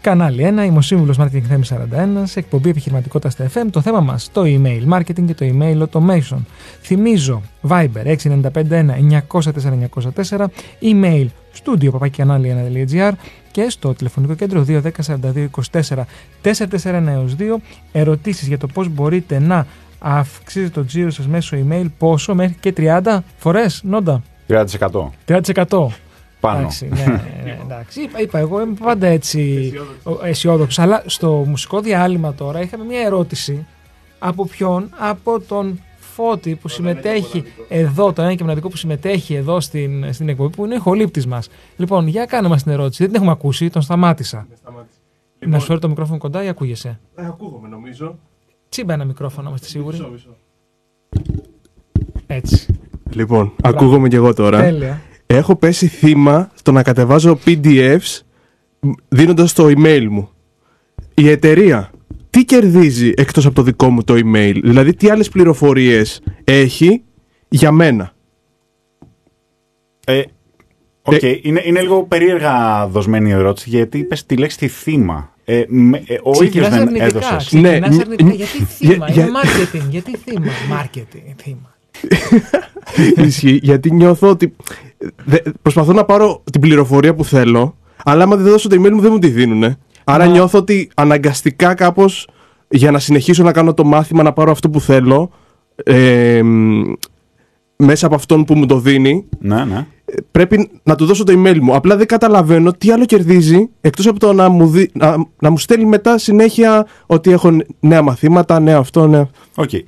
Κανάλι ένα, είμαι ο Σύμβουλος Μάρκετινγκ Θέμη σαράντα ένα, εκπομπή επιχειρηματικότητα στα εφ εμ, το θέμα μας, το email marketing και το email automation. Θυμίζω, Viber έξι εννιά πέντε ένα εννιά μηδέν τέσσερα εννιά μηδέν τέσσερα, email studio παπάκι κανάλι ένα τελεία τζι άρ και στο τηλεφωνικό κέντρο δύο δέκα σαράντα δύο είκοσι τέσσερα τετρακόσια σαράντα ένα δύο, ερωτήσεις για το πώς μπορείτε να αυξήσετε το τζίρο σας μέσω email, πόσο, μέχρι και τριάντα φορές, Νόντα. τριάντα τοις εκατό. τριάντα τοις εκατό. Πάνω. Εντάξει, ναι, ναι, εντάξει. Είπα, είπα εγώ είμαι πάντα έτσι αισιόδοξο. Αλλά στο μουσικό διάλειμμα τώρα είχαμε μια ερώτηση από ποιον, από τον Φώτη που συμμετέχει εδώ, τον ένα και μοναδικό που συμμετέχει εδώ στην, στην εκπομπή, που είναι ο χολύπτης μας. Λοιπόν, για κάνε μας την ερώτηση. Δεν την έχουμε ακούσει, τον σταμάτησα. Λοιπόν, να σου φέρω το μικρόφωνο κοντά ή ακούγεσαι? Ε, ακούγομαι νομίζω. Τσίμπα ένα μικρόφωνο, είμαστε σίγουροι. Μισό, μισό. Έτσι. Λοιπόν, Φράδυ. Ακούγομαι και εγώ τώρα. Τέλεια. Έχω πέσει θύμα στο να κατεβάζω πι ντι εφs δίνοντας το email μου. Η εταιρεία τι κερδίζει εκτός από το δικό μου το email? Δηλαδή τι άλλες πληροφορίες έχει για μένα? Ε, okay. ε, είναι, είναι λίγο περίεργα δοσμένη η ερώτηση, γιατί είπες τη λέξη θύμα. Ε, με, ε, ο ίδιος δεν έδωσες. Ναι. Γιατί θύμα, για, είναι marketing, γιατί θύμα, marketing, θύμα. Γιατί νιώθω ότι προσπαθώ να πάρω την πληροφορία που θέλω, αλλά άμα δεν δώσω το email μου δεν μου τη δίνουνε. Άρα yeah. νιώθω ότι αναγκαστικά κάπως, για να συνεχίσω να κάνω το μάθημα, να πάρω αυτό που θέλω ε, μέσα από αυτόν που μου το δίνει, yeah, yeah. πρέπει να του δώσω το email μου. Απλά δεν καταλαβαίνω τι άλλο κερδίζει εκτός από το να μου, δι... να... να μου στέλνει μετά συνέχεια ότι έχω νέα μαθήματα, νέα αυτό, νέα. Okay.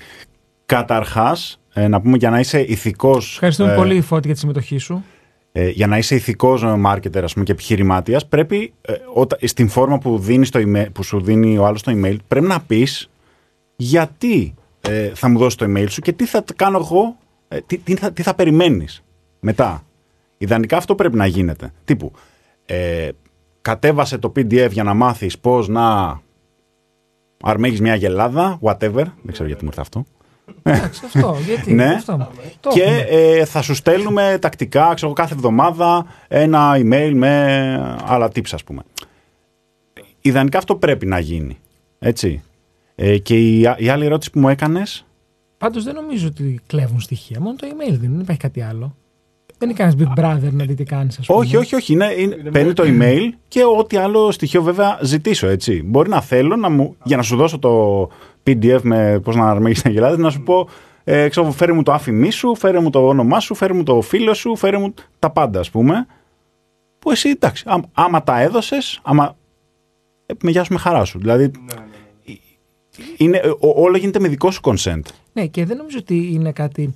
Καταρχάς, Ε, να πούμε, για να είσαι ηθικός. Ευχαριστούμε ε, πολύ, Φώτη, για τη συμμετοχή σου. Ε, για να είσαι ηθικός marketer, ας πούμε, και επιχειρηματίας, πρέπει ε, όταν, στην φόρμα που, δίνεις το email, που σου δίνει ο άλλος το email, πρέπει να πεις γιατί ε, θα μου δώσεις το email σου και τι θα κάνω εγώ, ε, τι, τι, θα, τι θα περιμένεις μετά. Ιδανικά αυτό πρέπει να γίνεται. Τύπου, ε, κατέβασε το πι ντι εφ για να μάθεις πώς να Άρα έχεις μια γελάδα, whatever, δεν ξέρω γιατί μου ήρθε αυτό. Εντάξει, αυτό, γιατί, ναι. αυτό. Και ε, θα σου στέλνουμε τακτικά, ξέρω, κάθε εβδομάδα ένα email με άλλα tips, ας πούμε. Ιδανικά αυτό πρέπει να γίνει, έτσι. Ε, και η, η άλλη ερώτηση που μου έκανες... Πάντως δεν νομίζω ότι κλέβουν στοιχεία, μόνο το email δεν, δεν υπάρχει κάτι άλλο. Δεν είναι κανένας Big Brother να δει τι κάνεις, ας πούμε. Όχι, όχι, όχι. Είναι, είναι, παίρνει το email και ό,τι άλλο στοιχείο βέβαια ζητήσω, έτσι. Μπορεί να θέλω να μου, για να σου δώσω το πι ντι εφ με πώς να αρμέγεις τα γελάδες, να σου πω, ε, ξέρω, φέρε μου το άφημί σου, φέρε μου το όνομά σου, φέρε μου το φίλο σου, φέρε μου τα πάντα, ας πούμε. Που εσύ, εντάξει, άμα, άμα τα έδωσες, άμα... Ε, με γεια σου, με χαρά σου. Δηλαδή, είναι, ό, όλο γίνεται με δικό σου consent. Ναι, και δεν νομίζω ότι είναι κάτι...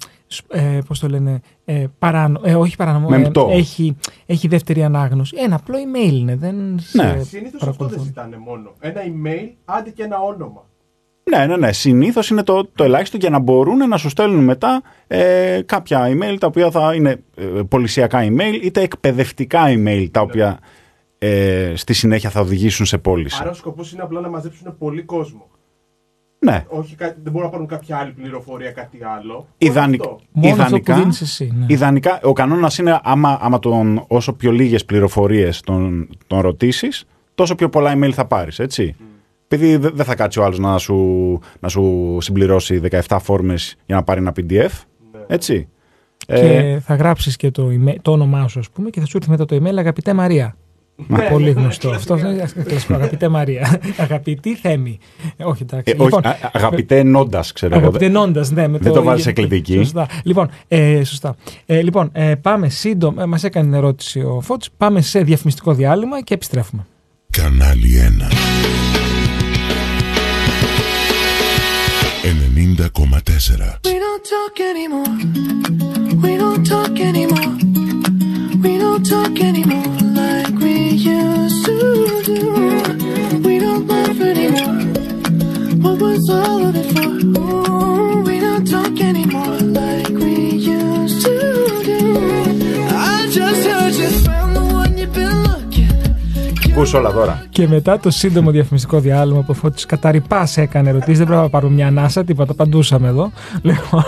Ε, πώς το λένε, ε, παράνο, ε, όχι παράνομο, ε, έχει, έχει δεύτερη ανάγνωση. Ένα απλό email είναι. Ναι. Συνήθως αυτό δεν ζητάνε μόνο. Ένα email, άντε και ένα όνομα. Ναι, ναι, ναι. Συνήθως είναι το, το ελάχιστο για να μπορούν να σου στέλνουν μετά ε, κάποια email τα οποία θα είναι ε, πολισιακά email, είτε εκπαιδευτικά email τα οποία ε, στη συνέχεια θα οδηγήσουν σε πώληση. Άρα ο σκοπός είναι απλά να μαζέψουν πολύ κόσμο. Ναι. Όχι, δεν μπορούν να πάρουν κάποια άλλη πληροφορία, κάτι άλλο. Ιδανικ... Αυτό. Ιδανικά, αυτό εσύ, ναι. ιδανικά, ο κανόνας είναι άμα, άμα τον, όσο πιο λίγες πληροφορίες τον, τον ρωτήσεις, τόσο πιο πολλά email θα πάρεις, έτσι. Mm. Επειδή δεν δε θα κάτσει ο άλλος να σου, να σου συμπληρώσει δεκαεπτά φόρμες για να πάρει ένα πι ντι εφ, ναι. έτσι. Και ε... θα γράψεις και το, email, το όνομά σου, ας πούμε, και θα σου έρθει μετά το email «Αγαπητέ Μαρία». Πολύ γνωστό. Αυτό είναι κλασικό. Αγαπητέ Μαρία. Αγαπητή Θέμη. Όχι, εντάξει. Αγαπητέ Νόντας, ξέρω εγώ. Αγαπητέ Νόντας, ναι. Δεν το βάζεις σε κλειδική. Σωστά. Λοιπόν, πάμε σύντομα. Μας έκανε την ερώτηση ο Φώτης. Πάμε σε διαφημιστικό διάλειμμα και επιστρέφουμε. Κανάλι ένα. ενενήντα κόμμα τέσσερα. We don't talk anymore. We don't talk anymore. We don't talk anymore. Used to do. We don't love anymore. What was all of it for? Ooh, we don't talk anymore like we used to do. I just heard you found the one you've been looking. Πούς όλα τώρα. Και μετά το σύντομο διαφημιστικό διάλειμμα που ο Φώτης καταρρυπάς έκανε ερωτήσεις, δεν πρέπει να πάρουμε μια ανάσα, τίποτα, παντούσαμε εδώ. Λοιπόν,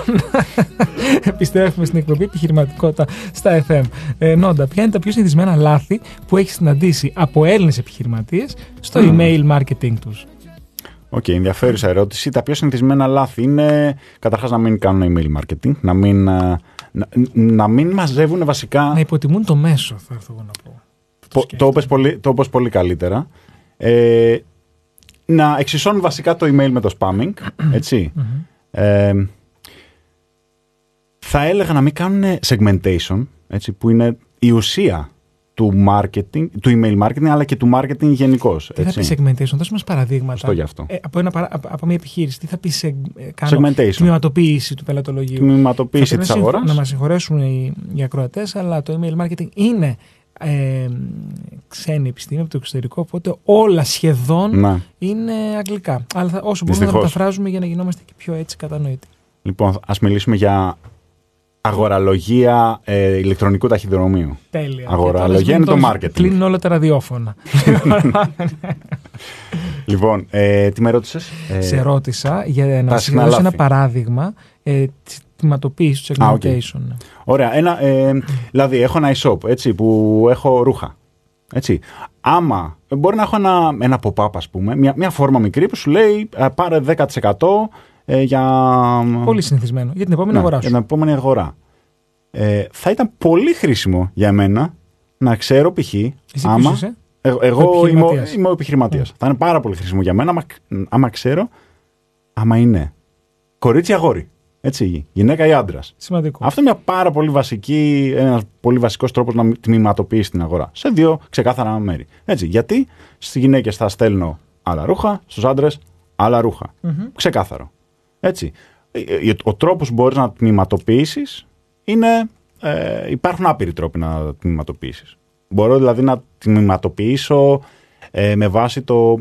επιστρέφουμε στην εκπομπή Επιχειρηματικότητα στα εφ εμ. Ε, Νόντα, ποια είναι τα πιο συνηθισμένα λάθη που έχεις συναντήσει από Έλληνες επιχειρηματίες στο mm. email marketing τους? Οκ, okay, ενδιαφέρουσα ερώτηση. Τα πιο συνηθισμένα λάθη είναι καταρχάς να μην κάνουν email marketing, να μην, να, να μην μαζεύουν βασικά. Να υποτιμούν το μέσο, θα έρθω εγώ να πω. Το, το, όπως πολύ, το όπως πολύ καλύτερα. Ε, να εξισώνουν βασικά το email με το spamming, έτσι. Mm-hmm. Ε, θα έλεγα να μην κάνουν segmentation, έτσι, που είναι η ουσία του marketing, του email marketing, αλλά και του marketing γενικώς. Τι θα πει segmentation, δώσε μας παραδείγματα. Αυτό. Ε, από, ένα, από μια επιχείρηση, τι θα πει σε, κάνω, τμηματοποίηση του πελατολογίου. Τμηματοποίηση της αγοράς. Να μας συγχωρέσουν οι, οι ακροατές, αλλά το email marketing είναι... Ε, ξένη επιστήμη από το εξωτερικό, οπότε όλα σχεδόν να. είναι αγγλικά. Αλλά θα, όσο μπορούμε να τα μεταφράζουμε για να γινόμαστε και πιο έτσι κατανοητοί. Λοιπόν, ας μιλήσουμε για αγοραλογία ε, ηλεκτρονικού ταχυδρομείου. Τέλεια. Αγοραλογία είναι το marketing. Κλείνουν όλα τα ραδιόφωνα. Λοιπόν, ε, τι με ρώτησες? Ε, Σε ρώτησα για να σας δώσω ένα παράδειγμα ε, τιματοποίηση του segmentation. Okay. Ωραία. Ένα, ε, δηλαδή, έχω ένα e-shop, έτσι, που έχω ρούχα. Έτσι. Άμα μπορεί να έχω ένα, ένα pop-up, ας πούμε, μια, μια φόρμα μικρή που σου λέει πάρε δέκα τοις εκατό ε, για. Πολύ συνηθισμένο. Για την επόμενη ναι, αγορά σου. Για την επόμενη αγορά. Ε, θα ήταν πολύ χρήσιμο για μένα να ξέρω π.χ. άμα. Είσαι? Ε, εγώ είμαι, είμαι ο επιχειρηματίας. Mm. Θα είναι πάρα πολύ χρήσιμο για μένα άμα, άμα ξέρω άμα είναι κορίτσι αγόρι. Έτσι, γυναίκα ή άντρας. Σημαντικό. Αυτό είναι μια πάρα πολύ βασική, ένας πολύ βασικός τρόπος να τμηματοποιήσεις την αγορά. Σε δύο ξεκάθαρα μέρη. Έτσι, γιατί στις γυναίκες θα στέλνω άλλα ρούχα, στους άντρες άλλα ρούχα. Mm-hmm. Ξεκάθαρο. Έτσι. Ο τρόπος που μπορείς να τμηματοποιήσεις είναι. Ε, υπάρχουν άπειροι τρόποι να τμηματοποιήσεις. Μπορώ δηλαδή να τμηματοποιήσω ε, με βάση το.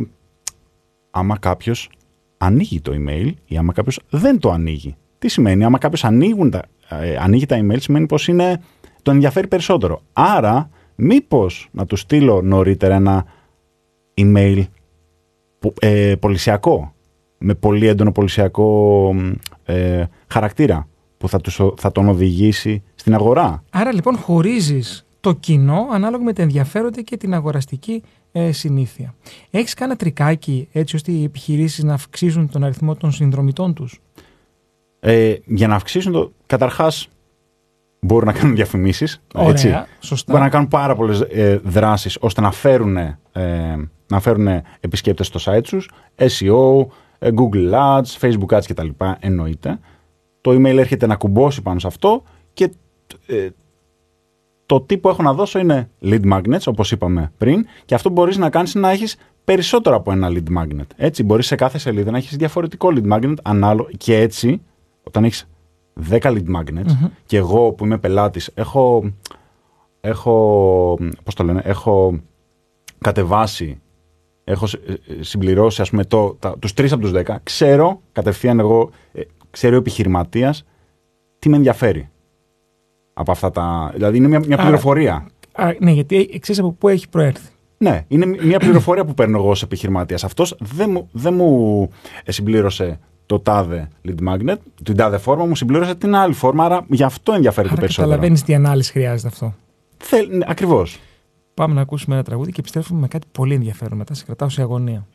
Άμα κάποιος ανοίγει το email ή άμα κάποιος δεν το ανοίγει. Τι σημαίνει, άμα κάποιος ανοίγουν τα, ε, ανοίγει τα email, σημαίνει πως είναι, τον ενδιαφέρει περισσότερο. Άρα, μήπως να του στείλω νωρίτερα ένα email που, ε, πολυσιακό με πολύ έντονο πολυσιακό ε, χαρακτήρα που θα, τους, θα τον οδηγήσει στην αγορά. Άρα λοιπόν χωρίζεις το κοινό ανάλογα με τα ενδιαφέροντα και την αγοραστική ε, συνήθεια. Έχεις κάνει τρικάκι έτσι ώστε οι επιχειρήσεις να αυξήσουν τον αριθμό των συνδρομητών τους? Ε, για να αυξήσουν το, καταρχάς μπορούν να κάνουν διαφημίσεις. Ωραία, έτσι. Σωστά. Μπορούν να κάνουν πάρα πολλές ε, δράσεις ώστε να φέρουν, ε, να φέρουν επισκέπτες στο site τους, ες ι ο, ε, Google Ads, Facebook Ads κτλ. Εννοείται. Το email έρχεται να κουμπώσει πάνω σε αυτό και ε, το τι που έχω να δώσω είναι lead magnets, όπως είπαμε πριν, και αυτό μπορείς να κάνεις να έχεις περισσότερο από ένα lead magnet. Έτσι, μπορείς σε κάθε σελίδα να έχεις διαφορετικό lead magnet ανάλογα, και έτσι, όταν έχεις δέκα lead magnets, mm-hmm. και εγώ που είμαι πελάτης έχω, έχω, πώς το λένε, έχω κατεβάσει, έχω συμπληρώσει, ας πούμε, το, τα, τους τρεις από τους δέκα, ξέρω κατευθείαν εγώ, ε, ξέρω ο επιχειρηματίας τι με ενδιαφέρει από αυτά τα... Δηλαδή είναι μια, μια πληροφορία. Α, ναι, γιατί ξέρεις από πού έχει προέρθει. Ναι, είναι μια πληροφορία που παίρνω εγώ ως επιχειρηματίας. Αυτός δεν μου, δεν μου συμπλήρωσε το τάδε lead magnet, την τάδε φόρμα, μου συμπλήρωσε την άλλη φόρμα, άρα γι' αυτό ενδιαφέρεται άρα περισσότερο. Καταλαβαίνεις τι ανάλυση χρειάζεται αυτό. Θε, ναι, ακριβώς. Πάμε να ακούσουμε ένα τραγούδι και επιστρέφουμε με κάτι πολύ ενδιαφέρον μετά. Σε κρατάω σε αγωνία.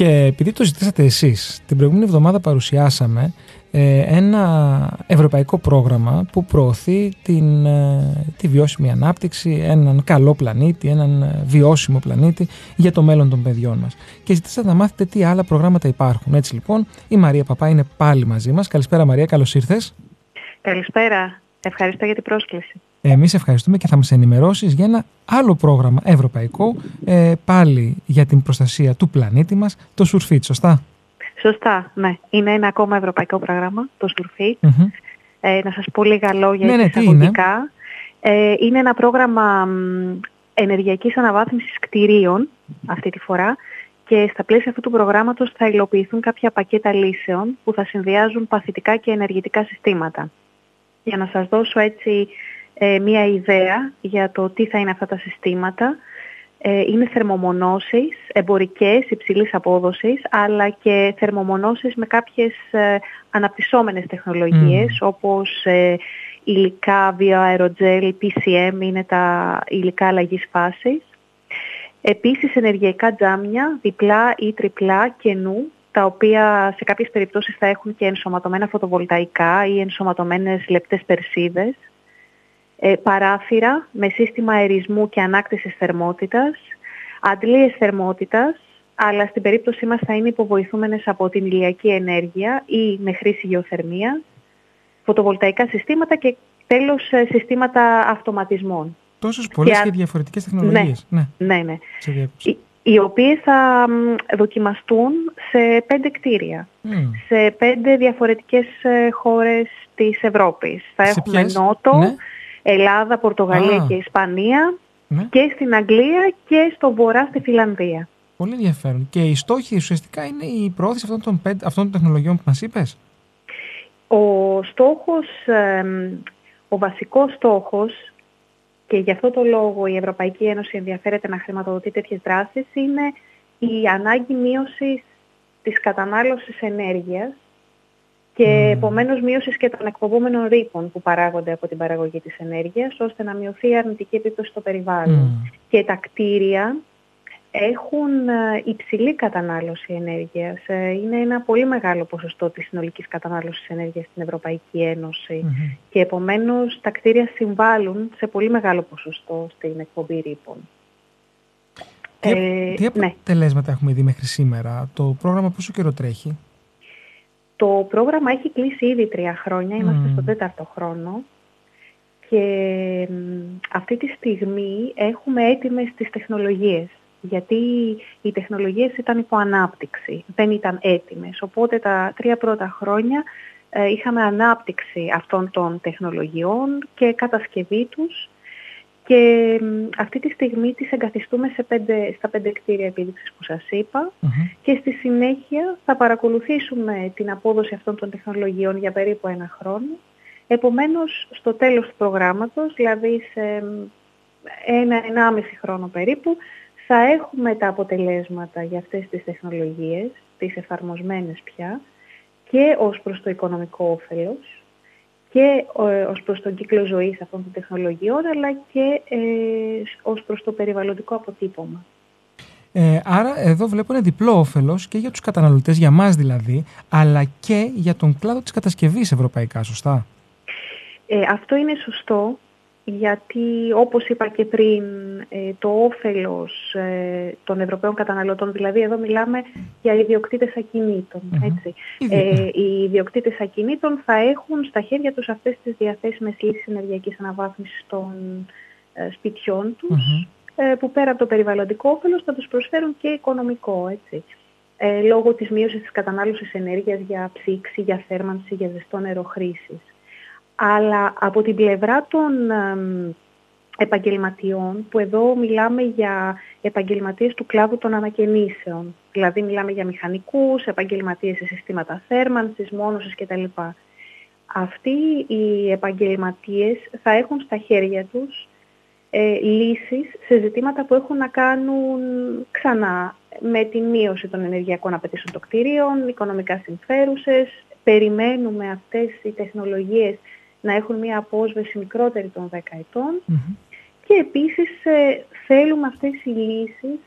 Επειδή το ζητήσατε εσείς, την προηγούμενη εβδομάδα παρουσιάσαμε ε, ένα ευρωπαϊκό πρόγραμμα που προωθεί την, ε, τη βιώσιμη ανάπτυξη, έναν καλό πλανήτη, έναν βιώσιμο πλανήτη για το μέλλον των παιδιών μας. Και ζητήσατε να μάθετε τι άλλα προγράμματα υπάρχουν. Έτσι λοιπόν, η Μαρία Παπά είναι πάλι μαζί μας. Καλησπέρα Μαρία, καλώς ήρθες. Καλησπέρα, ευχαριστώ για την πρόσκληση. Εμείς ευχαριστούμε και θα μας ενημερώσεις για ένα άλλο πρόγραμμα ευρωπαϊκό, ε, πάλι για την προστασία του πλανήτη μας, το Σουρφίτ, σωστά? Σωστά, ναι. Είναι ένα ακόμα ευρωπαϊκό πρόγραμμα, το Σουρφίτ. Mm-hmm. Ε, να σας πω λίγα λόγια ναι, ναι, εισαγωγικά. Είναι. Ε, είναι ένα πρόγραμμα ενεργειακής αναβάθμισης κτηρίων αυτή τη φορά και στα πλαίσια αυτού του προγράμματος θα υλοποιηθούν κάποια πακέτα λύσεων που θα συνδυάζουν παθητικά και ενεργητικά συστήματα. Για να σας δώσω έτσι... Ε, μία ιδέα για το τι θα είναι αυτά τα συστήματα. Ε, είναι θερμομονώσεις, εμπορικές υψηλής απόδοσης, αλλά και θερμομονώσεις με κάποιες ε, αναπτυσσόμενες τεχνολογίες, mm. όπως ε, υλικά βιοαεροτζέλ, πι σι εμ είναι τα υλικά αλλαγής φάσης. Επίσης ενεργειακά τζάμια, διπλά ή τριπλά κενού, τα οποία σε κάποιες περιπτώσεις θα έχουν και ενσωματωμένα φωτοβολταϊκά ή ενσωματωμένες λεπτές περσίδες. Παράθυρα με σύστημα αερισμού και ανάκτησης θερμότητας, αντλίες θερμότητας, αλλά στην περίπτωσή μας θα είναι υποβοηθούμενες από την ηλιακή ενέργεια ή με χρήση γεωθερμίας, φωτοβολταϊκά συστήματα και τέλος συστήματα αυτοματισμών. Τόσες πολλές και, και διαφορετικές τεχνολογίες. Ναι, ναι, ναι, ναι. Σε οι, οι οποίες θα δοκιμαστούν σε πέντε κτίρια, mm. σε πέντε διαφορετικές χώρες της Ευρώπης. Θα σε έχουμε ποιες? Νότο... Ναι. Ελλάδα, Πορτογαλία Α, και Ισπανία ναι. και στην Αγγλία και στο βορρά στη Φιλανδία. Πολύ ενδιαφέρον. Και οι στόχοι ουσιαστικά είναι η προώθηση αυτών των, πεν, αυτών των τεχνολογιών που μας είπες. Ο στόχος, ο βασικός στόχος, και γι' αυτό το λόγο η Ευρωπαϊκή Ένωση ενδιαφέρεται να χρηματοδοτεί τέτοιες δράσεις, είναι η ανάγκη μείωσης της κατανάλωσης ενέργειας και επομένως μείωσης και των εκπομπόμενων ρήπων που παράγονται από την παραγωγή της ενέργειας, ώστε να μειωθεί η αρνητική επίπτωση στο περιβάλλον. Mm. Και τα κτίρια έχουν υψηλή κατανάλωση ενέργειας. Είναι ένα πολύ μεγάλο ποσοστό της συνολικής κατανάλωσης ενέργειας στην Ευρωπαϊκή Ένωση. Mm-hmm. Και επομένως τα κτίρια συμβάλλουν σε πολύ μεγάλο ποσοστό στην εκπομπή ρήπων. Τι, ε, τι αποτελέσματα ναι. έχουμε δει μέχρι σήμερα? Το πρόγραμμα πόσο καιρό τρέχει? Το πρόγραμμα έχει κλείσει ήδη τρία χρόνια, είμαστε mm. στον τέταρτο χρόνο και αυτή τη στιγμή έχουμε έτοιμες τις τεχνολογίες, γιατί οι τεχνολογίες ήταν υπό ανάπτυξη, δεν ήταν έτοιμες. Οπότε τα τρία πρώτα χρόνια ε, είχαμε ανάπτυξη αυτών των τεχνολογιών και κατασκευή τους και αυτή τη στιγμή τις εγκαθιστούμε σε πέντε, στα πέντε κτίρια επίδειξης που σας είπα mm-hmm. και στη συνέχεια θα παρακολουθήσουμε την απόδοση αυτών των τεχνολογιών για περίπου ένα χρόνο. Επομένως, στο τέλος του προγράμματος, δηλαδή σε ένα-ενάμιση χρόνο περίπου, θα έχουμε τα αποτελέσματα για αυτές τις τεχνολογίες, τις εφαρμοσμένες πια, και ως προς το οικονομικό όφελος, και ως προς τον κύκλο ζωής αυτών των τεχνολογιών, αλλά και ε, ως προς το περιβαλλοντικό αποτύπωμα. Ε, άρα εδώ βλέπω ένα διπλό όφελος και για τους καταναλωτές, για μας δηλαδή, αλλά και για τον κλάδο της κατασκευής ευρωπαϊκά, σωστά? Ε, αυτό είναι σωστό, γιατί όπως είπα και πριν, ε, το όφελος ε, των Ευρωπαίων καταναλωτών, δηλαδή εδώ μιλάμε για ιδιοκτήτες ακινήτων. Mm-hmm. Έτσι. Ε, οι ιδιοκτήτες ακινήτων θα έχουν στα χέρια τους αυτές τις διαθέσιμες λύσεις ενεργειακής αναβάθμισης των ε, σπιτιών τους, mm-hmm. ε, που πέρα από το περιβαλλοντικό όφελος θα τους προσφέρουν και οικονομικό, έτσι. Ε, λόγω της μείωσης της κατανάλωσης ενέργειας για ψήξη, για θέρμανση, για ζεστό νερό χρήσης. Αλλά από την πλευρά των επαγγελματιών, που εδώ μιλάμε για επαγγελματίες του κλάδου των ανακαινήσεων, δηλαδή μιλάμε για μηχανικούς, επαγγελματίες σε συστήματα θέρμανσης, μόνωσης κτλ. Αυτοί οι επαγγελματίες θα έχουν στα χέρια τους ε, λύσεις σε ζητήματα που έχουν να κάνουν ξανά με τη μείωση των ενεργειακών απαιτήσεων των κτηρίων, οικονομικά συμφέρουσες. Περιμένουμε αυτές οι τεχνολογίες να έχουν μία απόσβεση μικρότερη των δέκα ετών mm-hmm. και επίσης θέλουμε αυτές οι λύσεις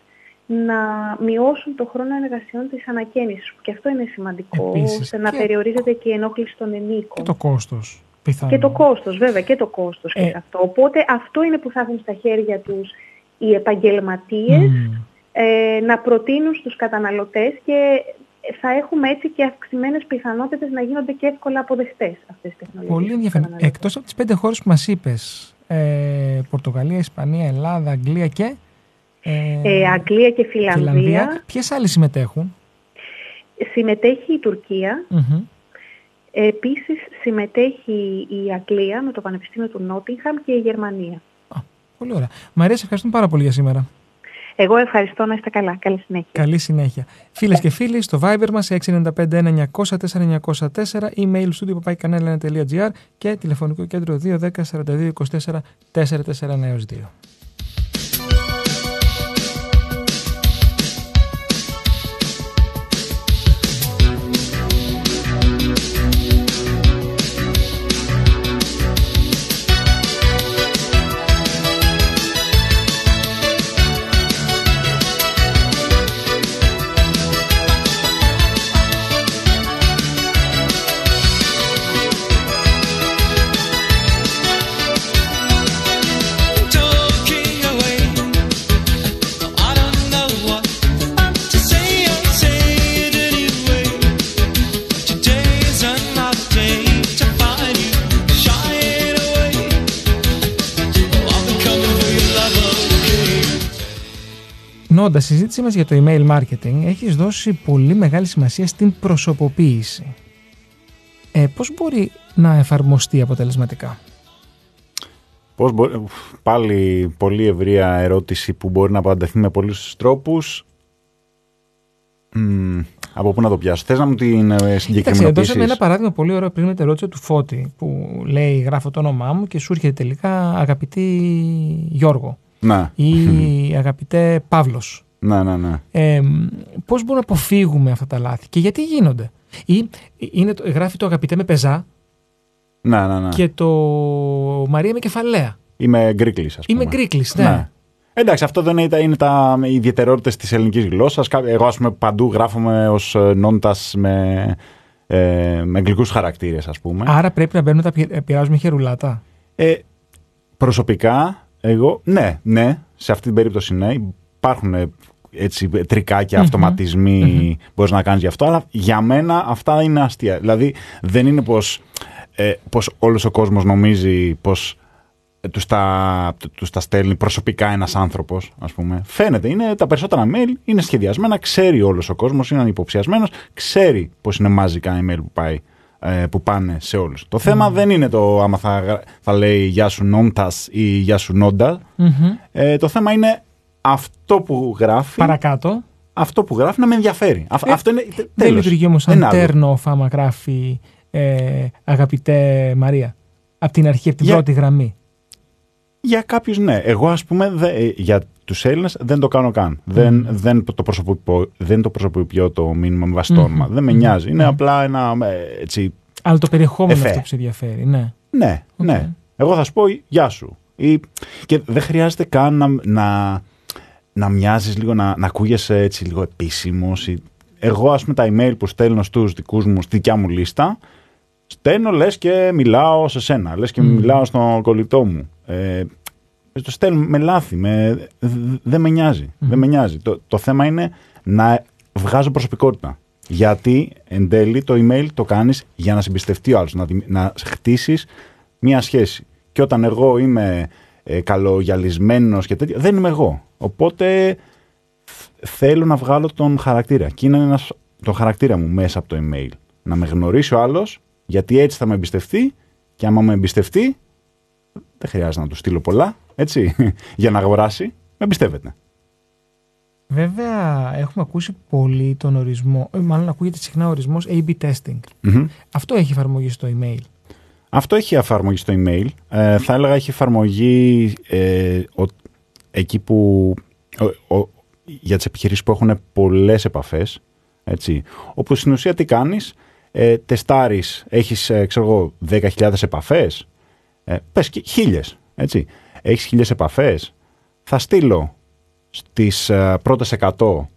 να μειώσουν το χρόνο εργασιών της ανακαίνησης, που και αυτό είναι σημαντικό, επίσης, ώστε να περιορίζεται και η ενόχληση των ενίκων. Και το κόστος, πιθανό. Και το κόστος, βέβαια, και το κόστος ε. και αυτό. Οπότε αυτό είναι που θα έχουν στα χέρια τους οι επαγγελματίες mm. ε, να προτείνουν στους καταναλωτές και θα έχουμε έτσι και αυξημένες πιθανότητες να γίνονται και εύκολα αποδεκτές αυτές τις τεχνολογίες. Πολύ ενδιαφέρον. Εκτός από τις πέντε χώρες που μας είπες, ε, Πορτογαλία, Ισπανία, Ελλάδα, Αγγλία και... Ε, ε, Αγγλία και Φιλανδία. Φιλανδία. Ποιες άλλες συμμετέχουν? Συμμετέχει η Τουρκία. Mm-hmm. Επίσης συμμετέχει η Αγγλία με το Πανεπιστήμιο του Νότιγχαμ και η Γερμανία. Α, πολύ ωραία. Μαρία, σε ευχαριστούμε πάρα πολύ για σήμερα. Εγώ ευχαριστώ, να είστε καλά. Καλή συνέχεια. Καλή συνέχεια. Φίλες και φίλοι, στο Viber μας έξι εννιά πέντε ένα εννιά μηδέν τέσσερα εννιά μηδέν τέσσερα, email studio παπάκι κανάλι ένα τελεία τζι αρ και τηλεφωνικό κέντρο δύο ένα μηδέν τέσσερα δύο δύο τέσσερα τέσσερα τέσσερα ένα δύο. Νόντα, η συζήτησή μας για το email marketing, έχεις δώσει πολύ μεγάλη σημασία στην προσωποποίηση. Ε, πώς μπορεί να εφαρμοστεί αποτελεσματικά? Πώς μπορεί, πάλι πολύ ευρεία ερώτηση που μπορεί να απανταχθεί με πολλούς τρόπους. Μ, από πού να το πιάσω? Θες να μου την συγκεκριμενοποιήσεις? Δώσαμε ένα παράδειγμα πολύ ωραίο πριν με την ερώτηση του Φώτη που λέει γράφω το όνομά μου και σου έρχεται τελικά αγαπητή Γιώργο. Να. Ή αγαπητέ Παύλος. Να, ναι, ναι. Ε, πώς μπορούμε να αποφύγουμε αυτά τα λάθη και γιατί γίνονται? Ή είναι, γράφει το αγαπητέ με πεζά. Να, ναι, ναι. Και το Μαρία με κεφαλαία. Είμαι γκρίκλης, ας πούμε. Είμαι γκρίκλης, ναι. ναι. Εντάξει, αυτό δεν είναι, είναι τα ιδιαιτερότητες της ελληνικής γλώσσας. Εγώ, ας πούμε, παντού γράφουμε ως Νόντας με, ε, με αγγλικούς χαρακτήρες, ας πούμε. Άρα πρέπει να μπαίνουμε τα πειράζουμε χερουλάτα. Ε, προσωπικά, εγώ, ναι, ναι, σε αυτή την περίπτωση ναι. Υπάρχουν έτσι τρικάκια, mm-hmm. αυτοματισμοί mm-hmm. μπορείς να κάνεις γι' αυτό, αλλά για μένα αυτά είναι αστεία. Δηλαδή, δεν είναι πως, ε, πως όλος ο κόσμος νομίζει πως τους τα, τους τα στέλνει προσωπικά ένας άνθρωπος, ας πούμε. Φαίνεται, είναι, τα περισσότερα mail είναι σχεδιασμένα, ξέρει όλος ο κόσμος, είναι ανυποψιασμένος, ξέρει πως είναι μαζικά email που, πάει, ε, που πάνε σε όλους. Το mm. θέμα δεν είναι το άμα θα, θα λέει «Γεια σου Νόντας» ή «Γεια σου Νόντα». Mm-hmm. Ε, το θέμα είναι αυτό που γράφει... Παρακάτω. Αυτό που γράφει να με ενδιαφέρει. Ε, αυτό είναι τέλος. Δεν λειτουργεί όμως σαν τέρνο φάμα γράφει ε, «Αγαπητέ Μαρία» από την αρχή, από την yeah. πρώτη γραμμή. Για κάποιους ναι. Εγώ ας πούμε δε, για τους Έλληνες δεν το κάνω καν. Mm. Δεν, δεν, το προσωποποιώ, δεν το προσωποποιώ το μήνυμα με βαστόρμα. Mm. Δεν με νοιάζει. Mm. Είναι mm. απλά ένα έτσι... Αλλά το περιεχόμενο εφέ. Αυτό που σε ενδιαφέρει, ναι. Ναι, okay. ναι. Εγώ θα σου πω γεια σου. Ή... Και δεν χρειάζεται καν να, να, να μοιάζεις λίγο, να, να ακούγεσαι έτσι λίγο επίσημος. Ή... Εγώ ας πούμε τα email που στέλνω στους δικούς μου, στη δικιά μου λίστα, στέλνω λες και μιλάω σε σένα, λες και mm. μιλάω στον κολλητό μου. Ε, το στέλνω με λάθη, με, δεν με νοιάζει, mm. δεν με νοιάζει. Το, το θέμα είναι να βγάζω προσωπικότητα, γιατί εν τέλει το email το κάνεις για να συμπιστευτεί ο άλλος, να, να χτίσεις μια σχέση, και όταν εγώ είμαι ε, καλογιαλισμένος και τέτοια, δεν είμαι εγώ, οπότε θέλω να βγάλω τον χαρακτήρα, και είναι ένας, τον χαρακτήρα μου μέσα από το email, να με γνωρίσει ο άλλος, γιατί έτσι θα με εμπιστευτεί, και άμα με εμπιστευτεί δεν χρειάζεται να του στείλω πολλά, έτσι, για να αγοράσει. Με εμπιστεύεται. Βέβαια, έχουμε ακούσει πολύ τον ορισμό, μάλλον ακούγεται συχνά ο ορισμός A/B testing. Mm-hmm. Αυτό έχει εφαρμογή στο email. Αυτό έχει εφαρμογή στο email. Ε, θα έλεγα έχει εφαρμογή ε, ο, εκεί που, ο, ο, για τις επιχειρήσεις που έχουν πολλές επαφές, έτσι, όπου στην ουσία τι κάνεις, ε, τεστάρεις, έχεις, ε, ξέρω εγώ, δέκα χιλιάδες επαφές, Ε, πες και χίλιες, έτσι. Έχεις χίλιες επαφές. Θα στείλω στις ε, πρώτες εκατό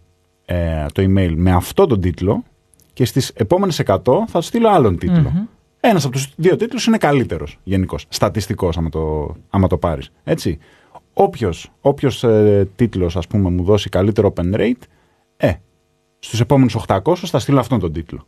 ε, το email με αυτό τον τίτλο, και στις επόμενες εκατό θα στείλω άλλον τίτλο. Mm-hmm. Ένας από τους δύο τίτλους είναι καλύτερος γενικώς, στατιστικός άμα το, άμα το πάρεις, έτσι. Όποιος, όποιος ε, τίτλος ας πούμε μου δώσει καλύτερο open rate, ε, στους επόμενους οκτακόσιους θα στείλω αυτόν τον τίτλο.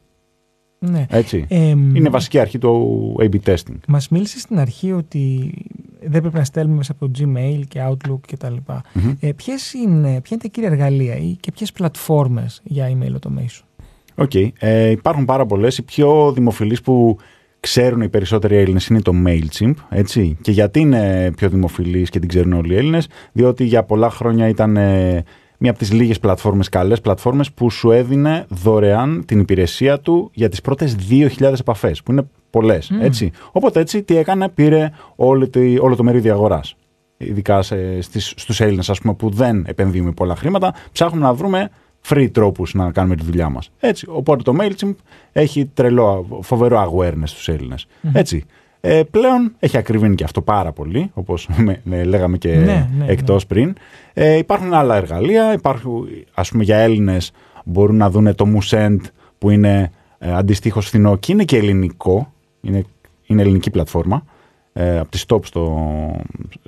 Ναι. Έτσι. Ε, είναι βασική αρχή του A/B testing. Μας μίλησε στην αρχή ότι δεν πρέπει να στέλνουμε μέσα από το Gmail και Outlook κτλ. Mm-hmm. Ε, ποιες είναι, ποια είναι τα κύρια εργαλεία ή και ποιες πλατφόρμες για email automation? Okay. Ε, υπάρχουν πάρα πολλές. Οι πιο δημοφιλείς που ξέρουν οι περισσότεροι Έλληνες είναι το MailChimp. Έτσι. Και γιατί είναι πιο δημοφιλής και την ξέρουν όλοι οι Έλληνες? Διότι για πολλά χρόνια ήταν... Ε, μία από τις λίγες πλατφόρμες, καλές πλατφόρμες, που σου έδινε δωρεάν την υπηρεσία του για τις πρώτες δύο χιλιάδες επαφές, που είναι πολλές, mm. έτσι. Οπότε έτσι τι έκανε, πήρε όλη τη, όλο το μερίδιο αγοράς. Ειδικά σε, στις, στους Έλληνες, ας πούμε, που δεν επενδύουμε πολλά χρήματα, ψάχνουμε να βρούμε free τρόπους να κάνουμε τη δουλειά μας. Έτσι. Οπότε το MailChimp έχει τρελό, φοβερό awareness στους Έλληνες. Mm. Έτσι. Ε, πλέον έχει ακριβήνει και αυτό πάρα πολύ, όπως με, ναι, λέγαμε και ναι, ναι, εκτός ναι. πριν. Ε, υπάρχουν άλλα εργαλεία, υπάρχουν, ας πούμε, για Έλληνες μπορούν να δουν το Moosend, που είναι ε, αντιστοίχως φθηνό και είναι και ελληνικό, είναι, είναι ελληνική πλατφόρμα, ε, από τις top στο,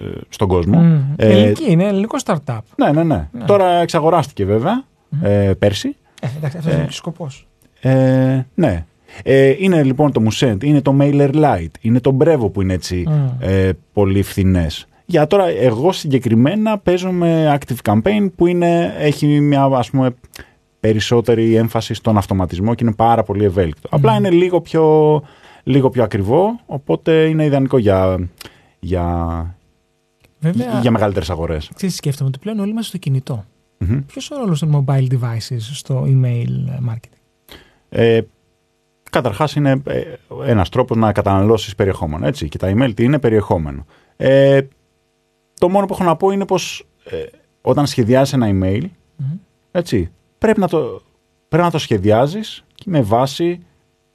ε, στον κόσμο. Mm, ε, ελληνική, είναι ελληνικό startup. Ναι, ναι, ναι. ναι. Τώρα εξαγοράστηκε βέβαια, mm. ε, πέρσι. Ε, εντάξει, αυτός ε, είναι ο σκοπός. Ε, ναι. Ε, είναι λοιπόν το Moosend, είναι το MailerLite, είναι το Brevo που είναι έτσι mm. ε, πολύ φθηνές. Για τώρα εγώ συγκεκριμένα παίζω με Active Campaign, που είναι, έχει μια, ας πούμε, περισσότερη έμφαση στον αυτοματισμό και είναι πάρα πολύ ευέλικτο. Mm. Απλά είναι λίγο πιο, λίγο πιο ακριβό, οπότε είναι ιδανικό για, για, βέβαια, για μεγαλύτερες αγορές. Ξέρεις, σκέφτομαι ότι πλέον όλοι είμαστε στο κινητό. Mm-hmm. Ποιος ο ρόλος των mobile devices στο email marketing? Ε, Καταρχάς είναι ένας τρόπος να καταναλώσεις περιεχόμενο, έτσι, και τα email τι είναι? Περιεχόμενο. Ε, το μόνο που έχω να πω είναι πως ε, όταν σχεδιάζεις ένα email, mm-hmm. έτσι, πρέπει να το, πρέπει να το σχεδιάζεις με βάση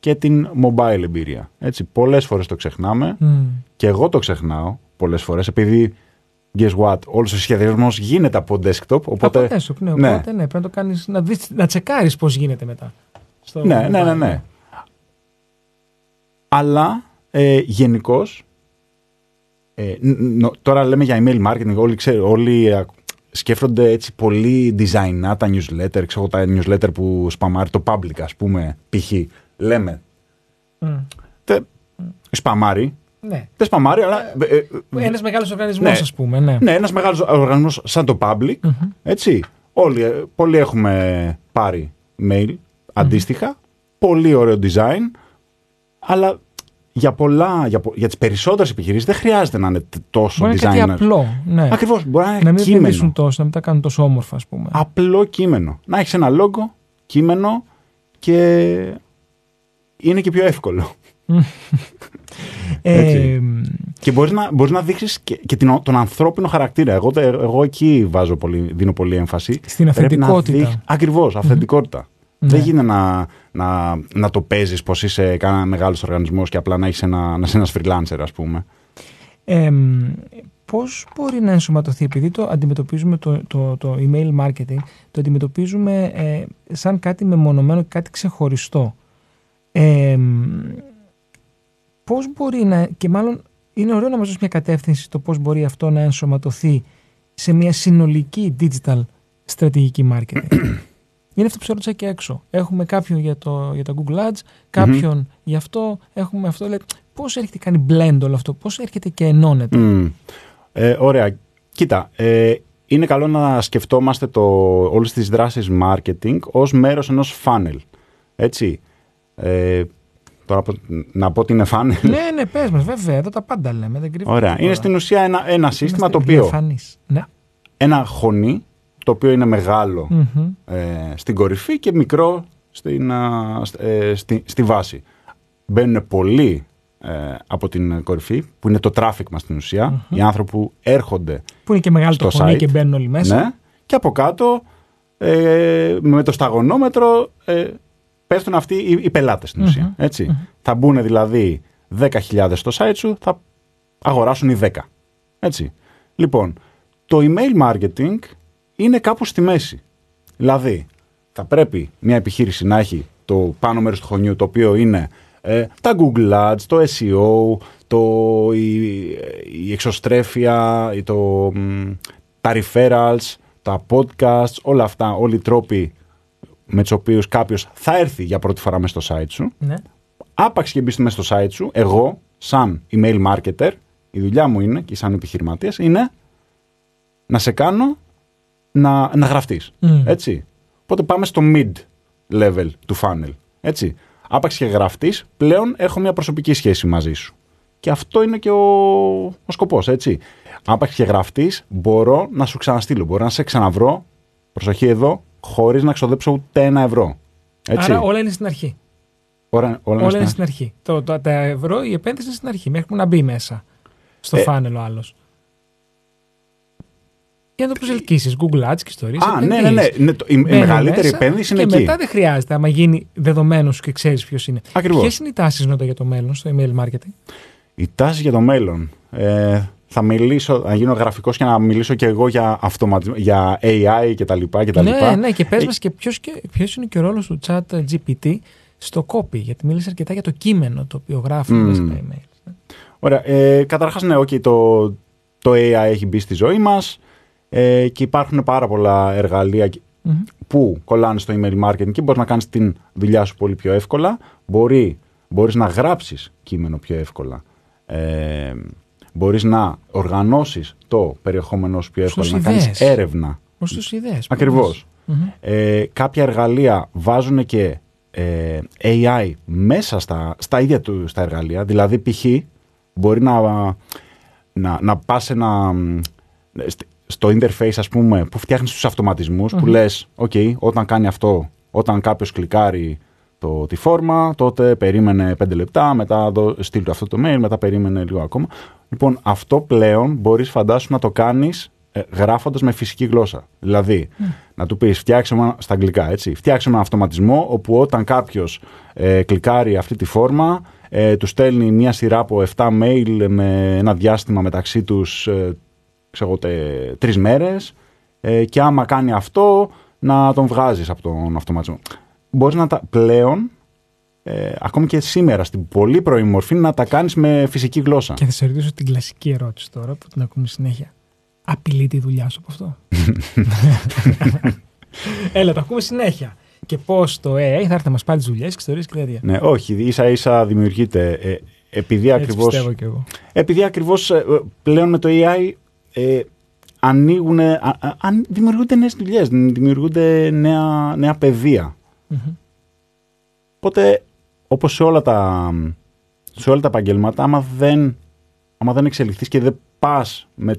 και την mobile εμπειρία. Έτσι, πολλές φορές το ξεχνάμε mm. και εγώ το ξεχνάω πολλές φορές, επειδή guess what, όλος ο σχεδιασμός γίνεται από desktop. Οπότε, από desktop, ναι, ναι. Οπότε, ναι, πρέπει να το κάνεις, να, δεις, να τσεκάρεις πώς γίνεται μετά. Στο ναι, ναι, ναι, ναι. Αλλά ε, γενικώς, ε, νο, τώρα λέμε για email marketing, όλοι, ξέρω, όλοι ε, σκέφτονται έτσι πολύ design, τα newsletter, ξέρω, τα newsletter που σπαμάρει το public, ας πούμε, π.χ. Λέμε, mm. τε, mm. σπαμάρει. Ναι. Δεν σπαμάρει, αλλά. Ε, ε, ένας μεγάλος οργανισμός, ναι. ας πούμε. Ναι, ναι, ένας μεγάλος οργανισμός σαν το public. Mm-hmm. Έτσι. Όλοι, πολλοί έχουμε πάρει mail αντίστοιχα. Mm-hmm. Πολύ ωραίο design. Αλλά για, πολλά, για, για τις περισσότερες επιχειρήσεις δεν χρειάζεται να είναι τόσο design. Κάτι απλό. Ναι. Ακριβώς. Μπορεί να είναι να μην κείμενο. Τόσο, να μην τα κάνουν τόσο όμορφα, ας πούμε. Απλό κείμενο. Να έχεις ένα logo, κείμενο και. Είναι και πιο εύκολο. ε, και μπορείς να, μπορείς να δείξεις και, και την, τον ανθρώπινο χαρακτήρα. Εγώ, εγώ εκεί βάζω πολύ, δίνω πολύ έμφαση. Στην αυθεντικότητα. Δείξ, ακριβώς, αυθεντικότητα. Mm-hmm. Δεν γίνεται να, να, να το παίζεις πως είσαι κανένα μεγάλος οργανισμός και απλά να είσαι, ένα, να είσαι ένας freelancer, ας πούμε. Ε, πώς μπορεί να ενσωματωθεί, επειδή το αντιμετωπίζουμε το, το, το email marketing, το αντιμετωπίζουμε ε, σαν κάτι μεμονωμένο και κάτι ξεχωριστό. Ε, πώς μπορεί να, και μάλλον είναι ωραίο να μας δώσει μια κατεύθυνση το πώς μπορεί αυτό να ενσωματωθεί σε μια συνολική digital στρατηγική marketing. Είναι αυτό που σε ρώτησα και έξω. Έχουμε κάποιον για, το, για τα Google Ads, κάποιον mm-hmm. για αυτό, έχουμε αυτό. Λέει, πώς έρχεται και κάνει blend όλο αυτό, πώς έρχεται και ενώνεται. Mm. Ε, ωραία. Κοίτα, ε, είναι καλό να σκεφτόμαστε το, όλες τις δράσεις marketing ως μέρος ενός funnel. Έτσι. Ε, τώρα να πω ότι είναι φάνη. Ναι, ναι, πες μας, βέβαια, εδώ τα πάντα λέμε. Δεν κρύβουμε. Ωραία. Είναι στην ουσία ένα, ένα σύστημα το οποίο. Ναι. Ένα χωνί, το οποίο είναι μεγάλο mm-hmm. ε, στην κορυφή και μικρό στην, ε, στη, στη βάση. Μπαίνουν πολλοί ε, από την κορυφή, που είναι το traffic μας στην ουσία. Mm-hmm. Οι άνθρωποι που έρχονται. Που είναι και μεγάλο το χωνί site, και μπαίνουν όλοι μέσα. Ναι, και από κάτω ε, με το σταγονόμετρο. Ε, πέφτουν αυτοί οι, οι πελάτες στην ουσία. Mm-hmm. Έτσι. Mm-hmm. Θα μπουν δηλαδή δέκα χιλιάδες στο site σου, θα αγοράσουν οι δέκα. Έτσι. Λοιπόν, το email marketing είναι κάπου στη μέση. Δηλαδή, θα πρέπει μια επιχείρηση να έχει το πάνω μέρος του χωνιού, το οποίο είναι ε, τα Google Ads, το ες ι ο, το, η, η εξωστρέφεια, το, τα referrals, τα podcasts, όλα αυτά, όλοι οι τρόποι με τους οποίους κάποιος θα έρθει για πρώτη φορά μέσα στο site σου. Ναι. Άπαξ και μπεις μέσα στο site σου, εγώ, σαν email marketer, η δουλειά μου είναι, και σαν επιχειρηματίας, είναι να σε κάνω να, να γραφτείς. Mm. Έτσι. Οπότε πάμε στο mid-level του funnel. Έτσι. Άπαξ και γραφτείς, πλέον έχω μια προσωπική σχέση μαζί σου. Και αυτό είναι και ο, ο σκοπός, έτσι. Άπαξ και γραφτείς, μπορώ να σου ξαναστείλω, μπορώ να σε ξαναβρω, προσοχή εδώ, χωρίς να ξοδέψω ούτε ένα ευρώ. Έτσι. Άρα όλα είναι στην αρχή. Ωρα, όλα όλα είναι στην αρχή. Το, το, τα ευρώ, η επένδυση είναι στην αρχή, μέχρι που να μπει μέσα στο ε, funnel ο άλλος. Για να το προσελκύσεις, Google Ads και ιστορίες. Α, ναι, ναι, ναι, ναι. Το, η Μπαίνω μεγαλύτερη επένδυση είναι εκεί. Και μετά δεν χρειάζεται, άμα γίνει δεδομένο σου και ξέρεις ποιος είναι. Ακριβώς. Ποιες είναι οι τάσεις, Νόντα, για το μέλλον στο email marketing? Οι τάσεις για το μέλλον. Ε, Θα, μιλήσω, θα γίνω γραφικός και να μιλήσω και εγώ για, αυτοματισμό, για έι άι κτλ. Ναι, ναι, και πες μας και ποιος, και ποιος είναι και ο ρόλος του chat τζι πι τι στο copy, γιατί μίλησε αρκετά για το κείμενο το οποίο γράφει mm. μέσα στα email. Ωραία. Ε, καταρχάς, ναι, okay, το, το έι άι έχει μπει στη ζωή μας ε, και υπάρχουν πάρα πολλά εργαλεία mm-hmm. που κολλάνε στο email marketing και μπορείς να κάνεις την δουλειά σου πολύ πιο εύκολα. Μπορεί, μπορείς να γράψεις κείμενο πιο εύκολα. Ε, Μπορείς να οργανώσεις το περιεχόμενό σου πιο εύκολα, να κάνεις έρευνα. Ως τους ιδέες. Ακριβώς. Mm-hmm. Ε, κάποια εργαλεία βάζουν και ε, έι άι μέσα στα, στα ίδια του στα εργαλεία. Δηλαδή, π.χ. μπορεί να, να, να πας ένα, στο interface, ας πούμε, που φτιάχνεις τους αυτοματισμούς, mm-hmm. που λες, ok, όταν κάνει αυτό, όταν κάποιος κλικάρει το, τη φόρμα, τότε περίμενε πέντε λεπτά, μετά στείλ του αυτό το mail, μετά περίμενε λίγο ακόμα. Λοιπόν, αυτό πλέον μπορείς, φαντάσου, να το κάνεις γράφοντας με φυσική γλώσσα. Δηλαδή, mm. να του πεις φτιάξε ένα, στα αγγλικά, έτσι, φτιάξε ένα αυτοματισμό όπου όταν κάποιος ε, κλικάρει αυτή τη φόρμα, ε, του στέλνει μια σειρά από εφτά mail με ένα διάστημα μεταξύ τους ε, ξέρω, τε, τρεις μέρες ε, και άμα κάνει αυτό να τον βγάζεις από τον αυτοματισμό. Μπορείς να τα πλέον Ε, ακόμη και σήμερα στην πολύ πρωί μορφή να τα κάνεις με φυσική γλώσσα. Και θα σε ρωτήσω την κλασική ερώτηση τώρα που την ακούμε συνέχεια. Απειλεί τη δουλειά σου από αυτό? Έλα, το ακούμε συνέχεια. Και πώς το έι άι θα έρθει να μας πάρει τις δουλειές και ιστορίες και τέτοια. Ναι, όχι, ίσα ίσα δημιουργείται. Ε, επειδή ακριβώς, πιστεύω και εγώ. Επειδή ακριβώς πλέον με το έι άι ε, ανοίγουν, α, α, α, δημιουργούνται νέες δουλειές, δημιουργούνται νέα, νέα πεδία. Mm-hmm. Οπότε, όπως σε όλα τα, σε όλα τα επαγγέλματα, άμα δεν, άμα δεν εξελιχθείς και δεν πας με,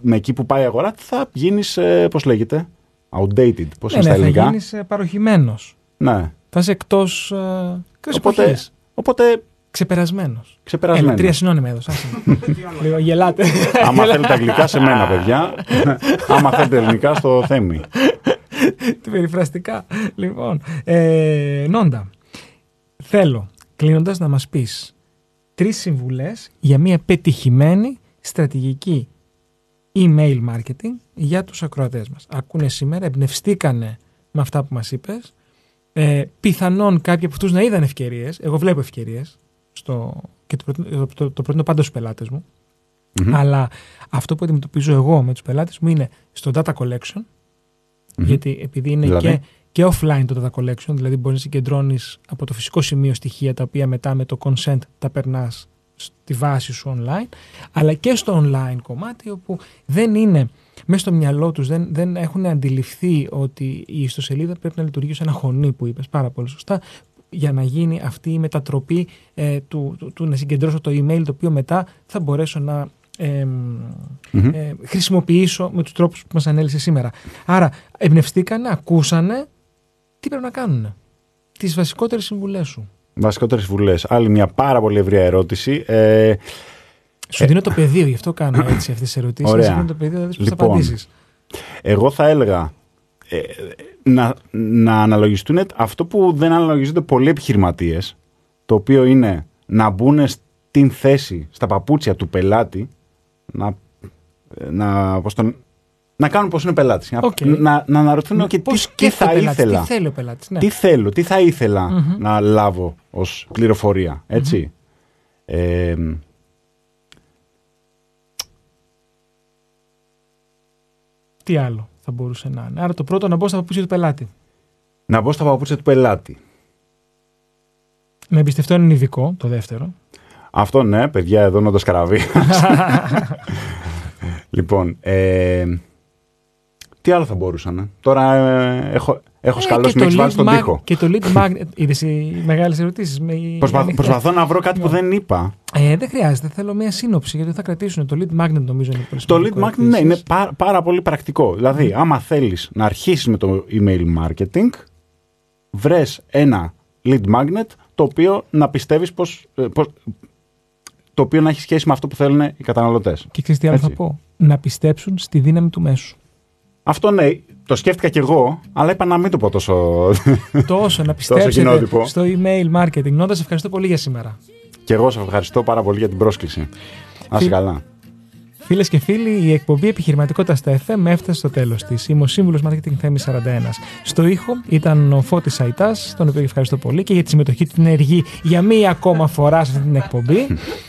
με εκεί που πάει η αγορά, θα γίνεις, ε, πώς λέγεται, outdated, πώς είναι στα ελληνικά. Θα γίνεις παροχημένος. Ναι. Θα είσαι εκτός ε, εποχής. Οπότε... Ξεπερασμένος. Ξεπερασμένος. Ε, τρία συνώνυμα έδωσα. Λίγο γελάτε. Άμα θέλετε αγγλικά σε μένα, παιδιά. Άμα θέλετε ελληνικά στο Θέμη. Τι περιφραστικά. Λοιπόν, ε, Νόντα, θέλω κλείνοντας να μας πεις τρεις συμβουλές για μια πετυχημένη στρατηγική email marketing για τους ακροατές μας. Ακούνε σήμερα, εμπνευστήκανε με αυτά που μας είπες. Ε, πιθανόν κάποιοι από αυτούς να είδαν ευκαιρίες. Εγώ βλέπω ευκαιρίες στο, και το, το, το, το προτείνω πάντα στους πελάτες μου. Mm-hmm. Αλλά αυτό που αντιμετωπίζω εγώ με τους πελάτες μου είναι στο data collection. Mm-hmm. Γιατί επειδή είναι δηλαδή... και, και offline το data collection, δηλαδή μπορείς να συγκεντρώνεις από το φυσικό σημείο στοιχεία τα οποία μετά με το consent τα περνάς στη βάση σου online, αλλά και στο online κομμάτι όπου δεν είναι μέσα στο μυαλό τους, δεν, δεν έχουν αντιληφθεί ότι η ιστοσελίδα πρέπει να λειτουργεί ως ένα χωνί που είπες πάρα πολύ σωστά, για να γίνει αυτή η μετατροπή ε, του, του, του να συγκεντρώσω το email το οποίο μετά θα μπορέσω να... Ε, mm-hmm. ε, χρησιμοποιήσω με τους τρόπους που μας ανέλησε σήμερα. Άρα εμπνευστήκανε, ακούσανε, τι πρέπει να κάνουν? Τις βασικότερες συμβουλές σου. Βασικότερες συμβουλές, άλλη μια πάρα πολύ ευρία ερώτηση. ε, Σου ε... δίνω το πεδίο, γι' αυτό κάνω έτσι αυτές τις ερωτήσεις. Ωραία. Σου δίνω το πεδίο, δηλαδή πώς θα απαντήσεις. Εγώ θα έλεγα ε, να, να αναλογιστούν αυτό που δεν αναλογίζονται πολλοί επιχειρηματίες, το οποίο είναι να μπουν στην θέση, στα παπούτσια του πελάτη. Να, να, πώς τον, να κάνουν πως είναι πελάτης. Okay. Να, να αναρωτηθούν okay, πώς, τι, τι θα ήθελα. Τι θέλω, πελάτης, ναι. τι, θέλω τι θα ήθελα mm-hmm. να λάβω ως πληροφορία. Έτσι. Mm-hmm. Ε, τι άλλο θα μπορούσε να είναι? Άρα το πρώτο, να μπω στα παπούτσια του πελάτη. Να μπω στα παπούτσια του πελάτη. Να εμπιστευτώ έναν ειδικό, το δεύτερο. Αυτό ναι, παιδιά, εδώ Νόντας Καραβία. Λοιπόν, ε, τι άλλο θα μπορούσαν. Τώρα ε, έχω, έχω σκαλώσει με εξβάλλει στον τοίχο. Και το lead magnet, είδες οι μεγάλες ερωτήσεις. Προσπαθώ, προσπαθώ να βρω κάτι που δεν είπα. Ε, δεν χρειάζεται, θέλω μια σύνοψη, γιατί θα κρατήσουν. Το lead magnet νομίζω είναι πολύ σημαντικό. Το lead magnet ναι, είναι πάρα, πάρα πολύ πρακτικό. Δηλαδή, άμα θέλεις να αρχίσεις με το email marketing, βρες ένα lead magnet, το οποίο να πιστεύεις πως... πως το οποίο να έχει σχέση με αυτό που θέλουν οι καταναλωτές. Και ξέρεις τι άλλο θα πω. Να πιστέψουν στη δύναμη του μέσου. Αυτό ναι, το σκέφτηκα κι εγώ, αλλά είπα να μην το πω τόσο. Τόσο να πιστέψετε στο email marketing. Νόντα, σε ευχαριστώ πολύ για σήμερα. Και εγώ σε ευχαριστώ πάρα πολύ για την πρόσκληση. Να είσαι καλά. Φίλες και φίλοι, η εκπομπή Επιχειρηματικότητα στα εφ εμ έφτασε στο τέλος της. Είμαι ο σύμβουλος Marketing Θέμης σαράντα ένα. Στο ήχο ήταν ο Φώτης Σαϊτάς, τον οποίο ευχαριστώ πολύ και για τη συμμετοχή του ενεργή για μία ακόμα φορά σε αυτή την εκπομπή.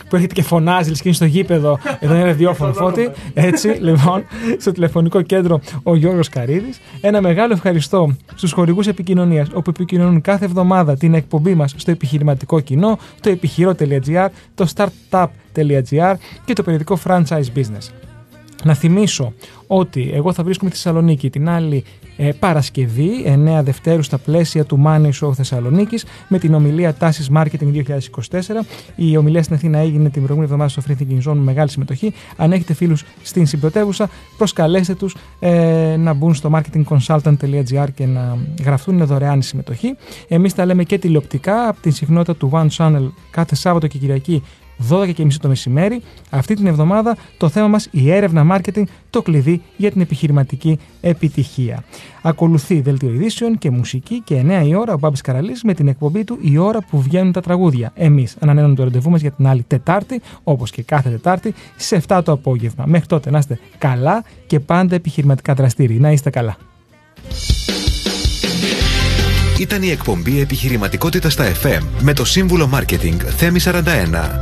Που έρχεται και φωνάζει, λες και είναι στο γήπεδο, εδώ είναι ραδιόφωνο Φώτη. Έτσι, λοιπόν, στο τηλεφωνικό κέντρο ο Γιώργος Καρίδης. Ένα μεγάλο ευχαριστώ στους χορηγούς επικοινωνίας, όπου επικοινωνούν κάθε εβδομάδα την εκπομπή μας στο επιχειρηματικό κοινό, το επιχειρό.gr, το startup. Και το περιοδικό Franchise Business. Να θυμίσω ότι εγώ θα βρίσκομαι στη Θεσσαλονίκη την άλλη ε, Παρασκευή, εννέα Δευτέρου, στα πλαίσια του Money Show Θεσσαλονίκης, με την ομιλία Τάσεις Marketing είκοσι είκοσι τέσσερα. Η ομιλία στην Αθήνα έγινε την προηγούμενη εβδομάδα στο Freaking Zone με μεγάλη συμμετοχή. Αν έχετε φίλους στην συμπρωτεύουσα, προσκαλέστε τους ε, να μπουν στο marketing consultant dot gr και να γραφτούν. Είναι δωρεάν η συμμετοχή. Εμείς τα λέμε και τηλεοπτικά από την συχνότητα του One Channel κάθε Σάββατο και Κυριακή δώδεκα και μισή το μεσημέρι. Αυτή την εβδομάδα το θέμα μας η έρευνα marketing, το κλειδί για την επιχειρηματική επιτυχία. Ακολουθεί δελτίο ειδήσεων και μουσική και εννιά η ώρα ο Μπάμπης Καραλής με την εκπομπή του «Η ώρα που βγαίνουν τα τραγούδια». Εμείς ανανέωνουμε το ραντεβού μας για την άλλη Τετάρτη, όπως και κάθε Τετάρτη, στις εφτά το απόγευμα. Μέχρι τότε να είστε καλά και πάντα επιχειρηματικά δραστήριοι. Να είστε καλά. Ήταν η εκπομπή Επιχειρηματικότητα στα εφ εμ με το σύμβουλο Marketing Θέμη σαράντα ένα.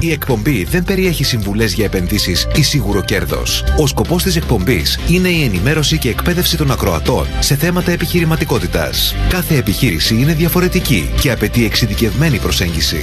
Η εκπομπή δεν περιέχει συμβουλές για επενδύσεις ή σίγουρο κέρδος. Ο σκοπός της εκπομπής είναι η ενημέρωση και εκπαίδευση των ακροατών σε θέματα επιχειρηματικότητας. Κάθε επιχείρηση είναι διαφορετική και απαιτεί εξειδικευμένη προσέγγιση.